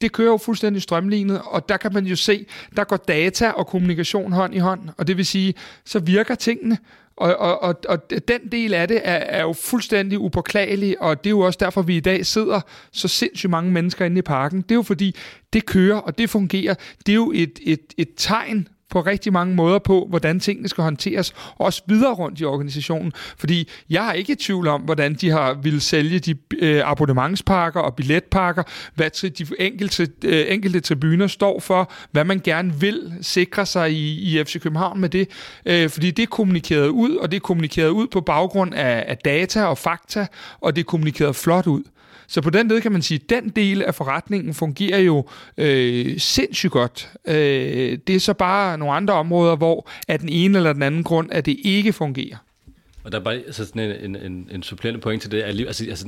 Det kører jo fuldstændig strømlignet, og der kan man jo se, der går data og kommunikation hånd i hånd, og det vil sige, så virker tingene, og, og, og, og den del af det er, er jo fuldstændig upåklagelig, og det er jo også derfor, vi i dag sidder så sindssygt mange mennesker inde i parken. Det er jo fordi, det kører, og det fungerer. Det er jo et, et, et tegn på rigtig mange måder på, hvordan tingene skal håndteres, også videre rundt i organisationen. Fordi jeg er ikke i tvivl om, hvordan de har ville sælge de øh, abonnementspakker og billetpakker, hvad de enkelte, øh, enkelte tribuner står for, hvad man gerne vil sikre sig i, i F C København med det. Øh, fordi det er kommunikeret ud, og det er kommunikeret ud på baggrund af, af data og fakta, og det er kommunikeret flot ud. Så på den led kan man sige, at den del af forretningen fungerer jo øh, sindssygt godt. Øh, det er så bare nogle andre områder, hvor af den ene eller den anden grund, at det ikke fungerer. Og der var altså sådan en, en, en, en supplerende point til det. Altså, altså,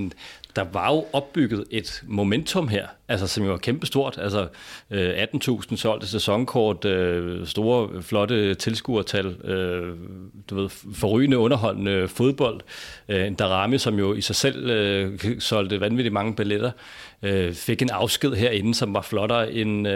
der var jo opbygget et momentum her, altså, som jo var kæmpestort. Altså, atten tusind solgte sæsonkort, store, flotte tilskuertal, du ved, forrygende, underholdende fodbold. En Darami, som jo i sig selv solgte vanvittigt mange billetter, fik en afsked herinde, som var flottere end...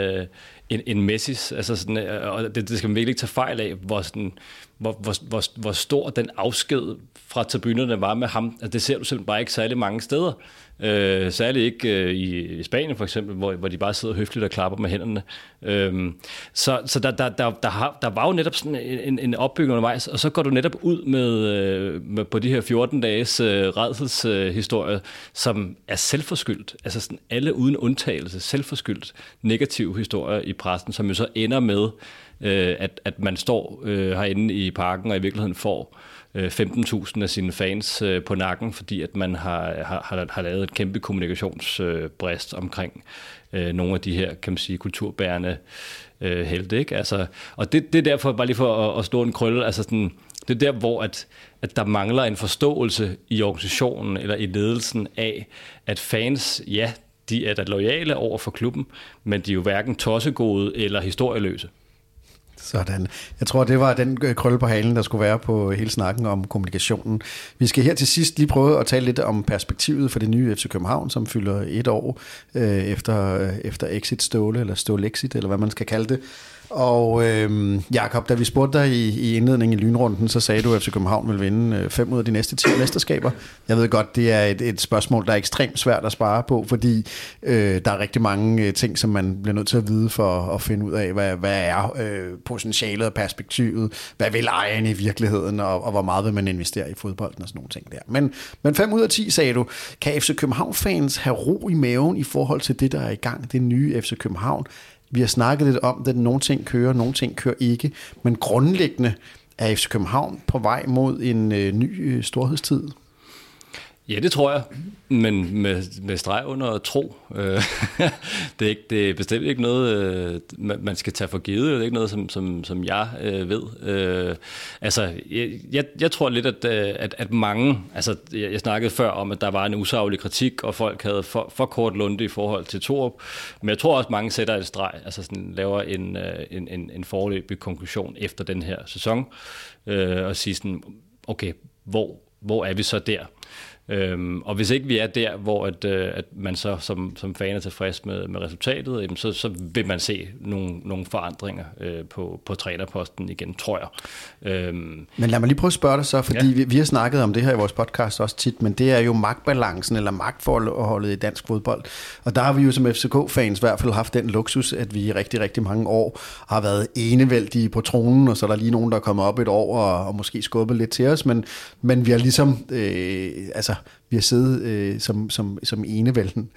en, en Messis, altså sådan, og det, det skal man virkelig ikke tage fejl af, hvor, sådan, hvor, hvor, hvor, hvor stor den afsked fra tribunerne var med ham. Altså, det ser du simpelthen bare ikke særlig mange steder. Øh, særligt ikke øh, i, i Spanien for eksempel, hvor, hvor de bare sidder høfligt og klapper med hænderne. Øh, så så der, der, der, der, har, der var jo netop sådan en, en opbygning undervejs, og så går du netop ud med, øh, med på de her fjorten dages øh, rædselshistorie, øh, som er selvforskyldt. Altså sådan alle uden undtagelse, selvforskyldt negative historier i pressen, som jo så ender med, øh, at, at man står øh, herinde i parken og i virkeligheden får femten tusind af sine fans på nakken, fordi at man har, har, har lavet et kæmpe kommunikationsbrist omkring øh, nogle af de her, kan man sige, kulturbærende øh, helte, ikke? Altså, og det, det er derfor, bare lige for at, at slå en krølle, altså sådan, det er der, hvor at, at der mangler en forståelse i organisationen eller i ledelsen af, at fans, ja, de er da loyale over for klubben, men de er jo hverken tossegode eller historieløse. Sådan. Jeg tror, det var den krølle på halen, der skulle være på hele snakken om kommunikationen. Vi skal her til sidst lige prøve at tale lidt om perspektivet for det nye F C København, som fylder et år øh, efter, øh, efter Exit Ståle, eller Ståle Exit, eller hvad man skal kalde det. Og øh, Jakob, da vi spurgte dig i, i indledningen i lynrunden, så sagde du, at F C København vil vinde fem ud af de næste ti mesterskaber. Jeg ved godt, det er et, et spørgsmål, der er ekstremt svært at svare på, fordi øh, der er rigtig mange ting, som man bliver nødt til at vide for at finde ud af, hvad, hvad er øh, potentialet og perspektivet, hvad vil ejeren i virkeligheden, og, og hvor meget vil man investere i fodbolden og sådan nogle ting der. Men, men fem ud af ti, sagde du, kan F C København-fans have ro i maven i forhold til det, der er i gang, det nye F C København? Vi har snakket lidt om, at nogle ting kører, nogle ting kører ikke. Men grundlæggende er F C København på vej mod en øh, ny øh, storhedstid. Ja, det tror jeg. Men med, med streg under tro. Øh, det, er ikke, det er bestemt ikke noget, øh, man skal tage for givet. Det er ikke noget, som, som, som jeg øh, ved. Øh, altså, jeg, jeg tror lidt, at, at, at mange... Altså, jeg, jeg snakkede før om, at der var en usaglig kritik, og folk havde for, for kort lunde i forhold til Thorup. Men jeg tror også, mange sætter et streg. Altså, sådan, laver en, en, en, en foreløbig konklusion efter den her sæson. Øh, og siger sådan, okay, hvor, hvor er vi så der? Øhm, og hvis ikke vi er der, hvor at, øh, at man så som, som fan er tilfreds med, med resultatet, jamen så, så vil man se nogle, nogle forandringer øh, på, på trænerposten igen, tror jeg. Øhm, men lad mig lige prøve at spørge dig så, fordi ja. vi, vi har snakket om det her i vores podcast også tit, men det er jo magtbalancen eller magtforholdet i dansk fodbold. Og der har vi jo som F C K-fans i hvert fald haft den luksus, at vi i rigtig, rigtig mange år har været enevældige på tronen, og så er der lige nogen, der kommer op et år og, og måske skubbet lidt til os, men, men vi har ligesom... Øh, altså vi har siddet øh, som, som, som enevælden.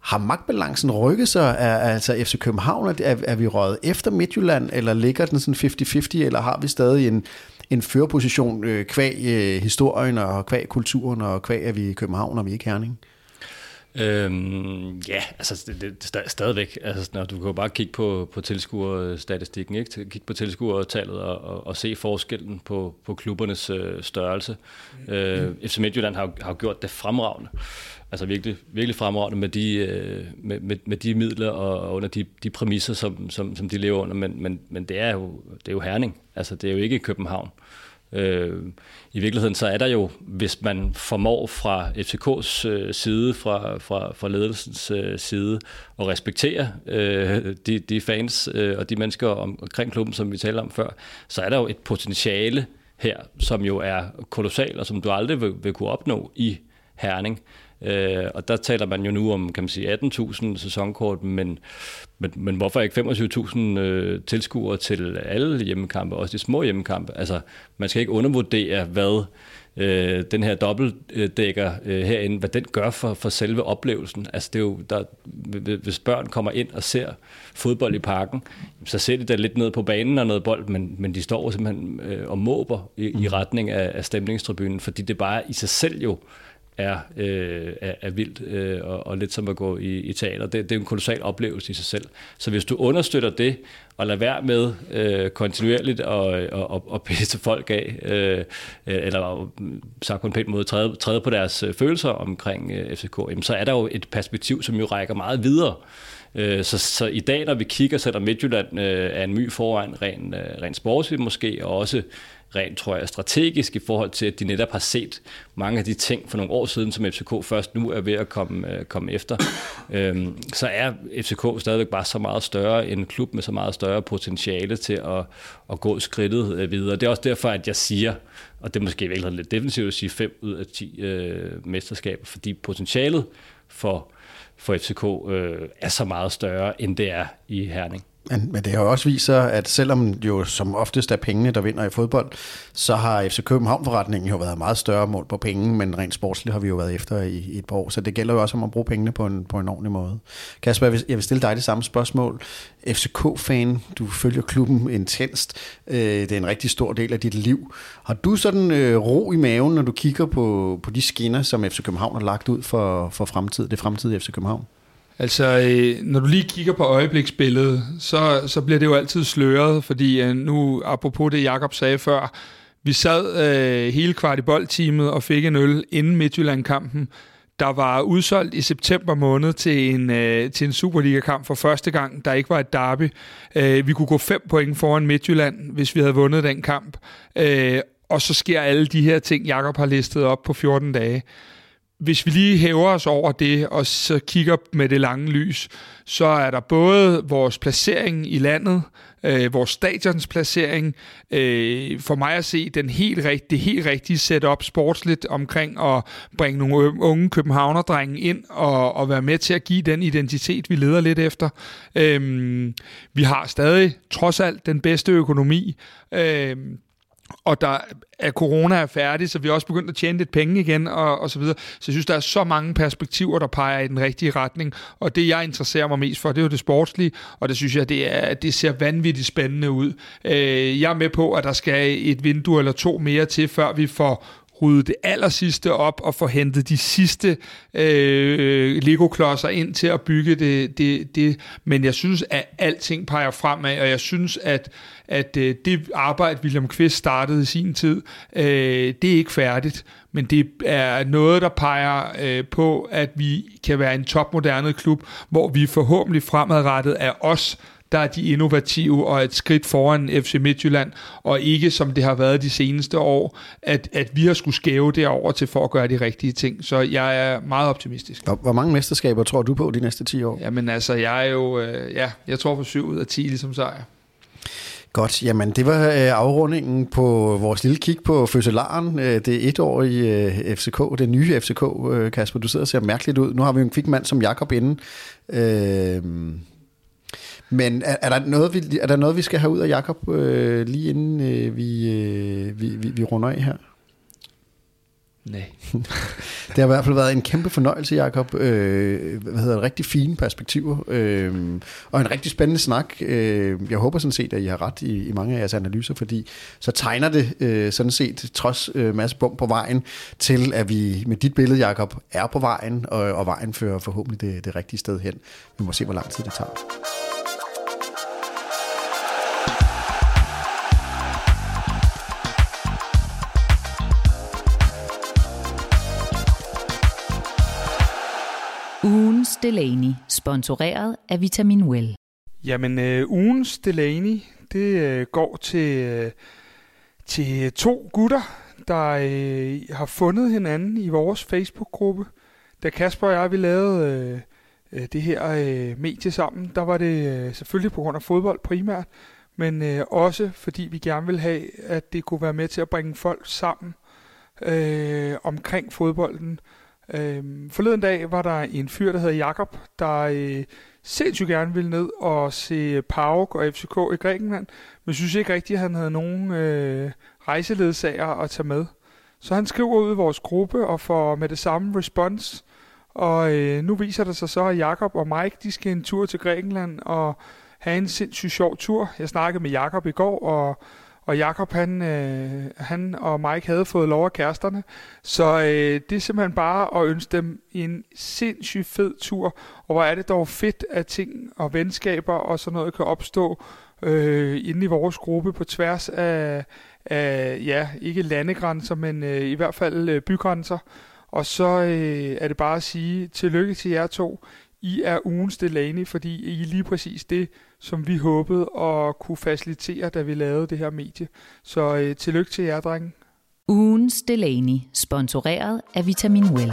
Har magtbalancen rykket sig? Er, altså F C København, er, er vi røget efter Midtjylland, eller ligger den sådan halvtreds halvtreds, eller har vi stadig en, en førerposition øh, kvæg øh, historien, og kvæg kulturen, og kvæg er vi i København, og vi er ikke Herning? Øhm, ja, altså det, det, stadigvæk. Altså, når du kan jo bare kigge på, på tilskuerstatistikken, ikke? Kigge på tilskuertallet og, og, og se forskellen på, på klubbernes øh, størrelse. Mm. Øh, F C Midtjylland har, har gjort det fremragende. Altså virkelig, virkelig fremragende med de, øh, med, med, med de midler og, og under de, de præmisser, som, som, som de lever under. Men, men, men det, er jo, det er jo Herning. Altså det er jo ikke København. I virkeligheden så er der jo, hvis man formår fra F C K's side, fra, fra, fra ledelsens side, at respektere øh, de, de fans øh, og de mennesker omkring klubben, som vi talte om før, så er der jo et potentiale her, som jo er kolossalt, og som du aldrig vil, vil kunne opnå i Herning. Øh, og der taler man jo nu om, kan man sige, atten tusind sæsonkort, men, men, men hvorfor ikke femogtyve tusind øh, tilskuere til alle hjemmekampe, også de små hjemmekampe? Altså, man skal ikke undervurdere, hvad øh, den her dobbeltdækker øh, herinde, hvad den gør for, for selve oplevelsen. Altså, det er jo, der, hvis børn kommer ind og ser fodbold i parken, så ser de der lidt ned på banen og noget bold, men, men de står simpelthen øh, og måber i, i retning af, af stemningstribunen, fordi det bare i sig selv jo er, øh, er, er vildt, øh, og, og lidt som at gå i, i teater. Det, det er en kolossal oplevelse i sig selv. Så hvis du understøtter det, og lader være med øh, kontinuerligt og, og, og, og pisse folk af, øh, eller sagt på en pæn måde, træde, træde på deres følelser omkring øh, F C K, jamen, så er der jo et perspektiv, som jo rækker meget videre. Så, så i dag, når vi kigger, så er der Midtjylland øh, er en my foran rent øh, ren sportsligt måske, og også rent, tror jeg, strategisk i forhold til, at de netop har set mange af de ting for nogle år siden, som F C K først nu er ved at komme, øh, komme efter. Øhm, så er F C K stadigvæk bare så meget større, en klub med så meget større potentiale til at, at gå skridtet øh, videre. Det er også derfor, at jeg siger, og det er måske virkelig lidt defensivt at sige fem ud af ti øh, mesterskaber, fordi potentialet for for F C K øh, er så meget større, end det er i Herning. Men, men det har jo også vist sig, at selvom jo som oftest er pengene, der vinder i fodbold, så har F C København-forretningen jo været meget større mål på penge, men rent sportsligt har vi jo været efter i, i et par år, så det gælder jo også om at bruge pengene på en, på en ordentlig måde. Kasper, jeg vil, jeg vil stille dig det samme spørgsmål. F C K-fan, du følger klubben intenst, øh, det er en rigtig stor del af dit liv. Har du sådan øh, ro i maven, når du kigger på, på de skinner, som F C København har lagt ud for, for fremtid, det fremtidige F C København? Altså, når du lige kigger på øjebliksbilledet, så, så bliver det jo altid sløret, fordi nu, apropos det Jakob sagde før, vi sad øh, hele Kvartibold-teamet og fik en øl inden Midtjylland-kampen, der var udsolgt i september måned til en, øh, til en Superliga-kamp for første gang, der ikke var et derby. Øh, vi kunne gå fem point foran Midtjylland, hvis vi havde vundet den kamp. Øh, og så sker alle de her ting, Jakob har listet op på fjorten dage. Hvis vi lige hæver os over det, og så kigger med det lange lys, så er der både vores placering i landet, øh, vores stadions placering, øh, for mig at se den helt rigt, det helt rigtige setup sportsligt omkring at bringe nogle unge københavnerdrenge ind og, og være med til at give den identitet, vi leder lidt efter. Øh, vi har stadig trods alt den bedste økonomi, øh, og der er corona er færdig, så vi er også begyndt at tjene lidt penge igen, og, og så videre. Så jeg synes, der er så mange perspektiver, der peger i den rigtige retning, og det, jeg interesserer mig mest for, det er jo det sportslige, og det synes jeg, det, er, det ser vanvittigt spændende ud. Øh, jeg er med på, at der skal et vindue eller to mere til, før vi får rydde det allersidste op og få hentet de sidste øh, Lego-klodser ind til at bygge det, det, det. Men jeg synes, at alting peger fremad, og jeg synes, at, at det arbejde, William Kvist startede i sin tid, øh, det er ikke færdigt, men det er noget, der peger øh, på, at vi kan være en topmoderne klub, hvor vi forhåbentlig fremadrettet er os, der er de innovative og et skridt foran F C Midtjylland, og ikke som det har været de seneste år, at, at vi har skulle skæve det over til for at gøre de rigtige ting. Så jeg er meget optimistisk. Hvor mange mesterskaber tror du på de næste ti år? Jamen altså, jeg er jo, øh, ja, jeg tror på syv ud af ti ligesom sejr. Godt, jamen det var afrundingen på vores lille kig på fødselaren. Det er et år i F C K, det nye F C K, Kasper. Du sidder og ser mærkeligt ud. Nu har vi jo en kvik mand som Jakob inde. Øh... Men er, er, der noget, vi, er der noget, vi skal have ud af Jakob, øh, lige inden øh, vi, øh, vi, vi, vi runder af her? Nej. Det har i hvert fald været en kæmpe fornøjelse, Jakob. Øh, hvad hedder det? Rigtig fine perspektiver. Øh, og en rigtig spændende snak. Øh, jeg håber sådan set, at I har ret i, i mange af jeres analyser, fordi så tegner det øh, sådan set, trods øh, masse bump på vejen, til at vi med dit billede, Jakob, er på vejen, og, og vejen fører forhåbentlig det, det rigtige sted hen. Vi må se, hvor lang tid det tager. Ugens Delaney, sponsoreret af Vitamin Well. Jamen, øh, ugens Delaney, det øh, går til, øh, til to gutter, der øh, har fundet hinanden i vores Facebook-gruppe. Da Kasper og jeg, vi lavede øh, det her øh, medie sammen, der var det øh, selvfølgelig på grund af fodbold primært, men øh, også fordi vi gerne ville have, at det kunne være med til at bringe folk sammen øh, omkring fodbolden. Øhm, forleden dag var der en fyr, der hedder Jakob, der øh, sindssygt gerne ville ned og se PAOK og F C K i Grækenland, men synes ikke rigtigt, at han havde nogen øh, rejseledsager at tage med. Så han skriver ud i vores gruppe og får med det samme respons, og øh, nu viser det sig så, at Jakob og Mike, de skal en tur til Grækenland og have en sindssygt sjov tur. Jeg snakkede med Jakob i går, og Og Jakob, han, øh, han og Mike havde fået lov af kæresterne, så øh, det er simpelthen bare at ønske dem en sindssygt fed tur, og hvor er det dog fedt, at ting og venskaber og sådan noget kan opstå øh, inde i vores gruppe på tværs af, af ja, ikke landegrænser, men øh, i hvert fald øh, bygrænser, og så øh, er det bare at sige tillykke til jer to. I er ugens Delaney, fordi I er lige præcis det, som vi håbede at kunne facilitere, da vi lavede det her medie. Så øh, tillykke til jer, drenge. Ugens Delaney, sponsoreret af Vitamin Well.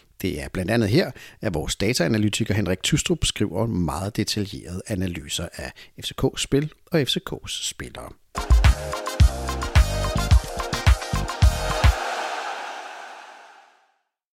Det er blandt andet her, at vores dataanalytiker Henrik Tystrup skriver en meget detaljeret analyser af F C K's spil og F C K's spillere.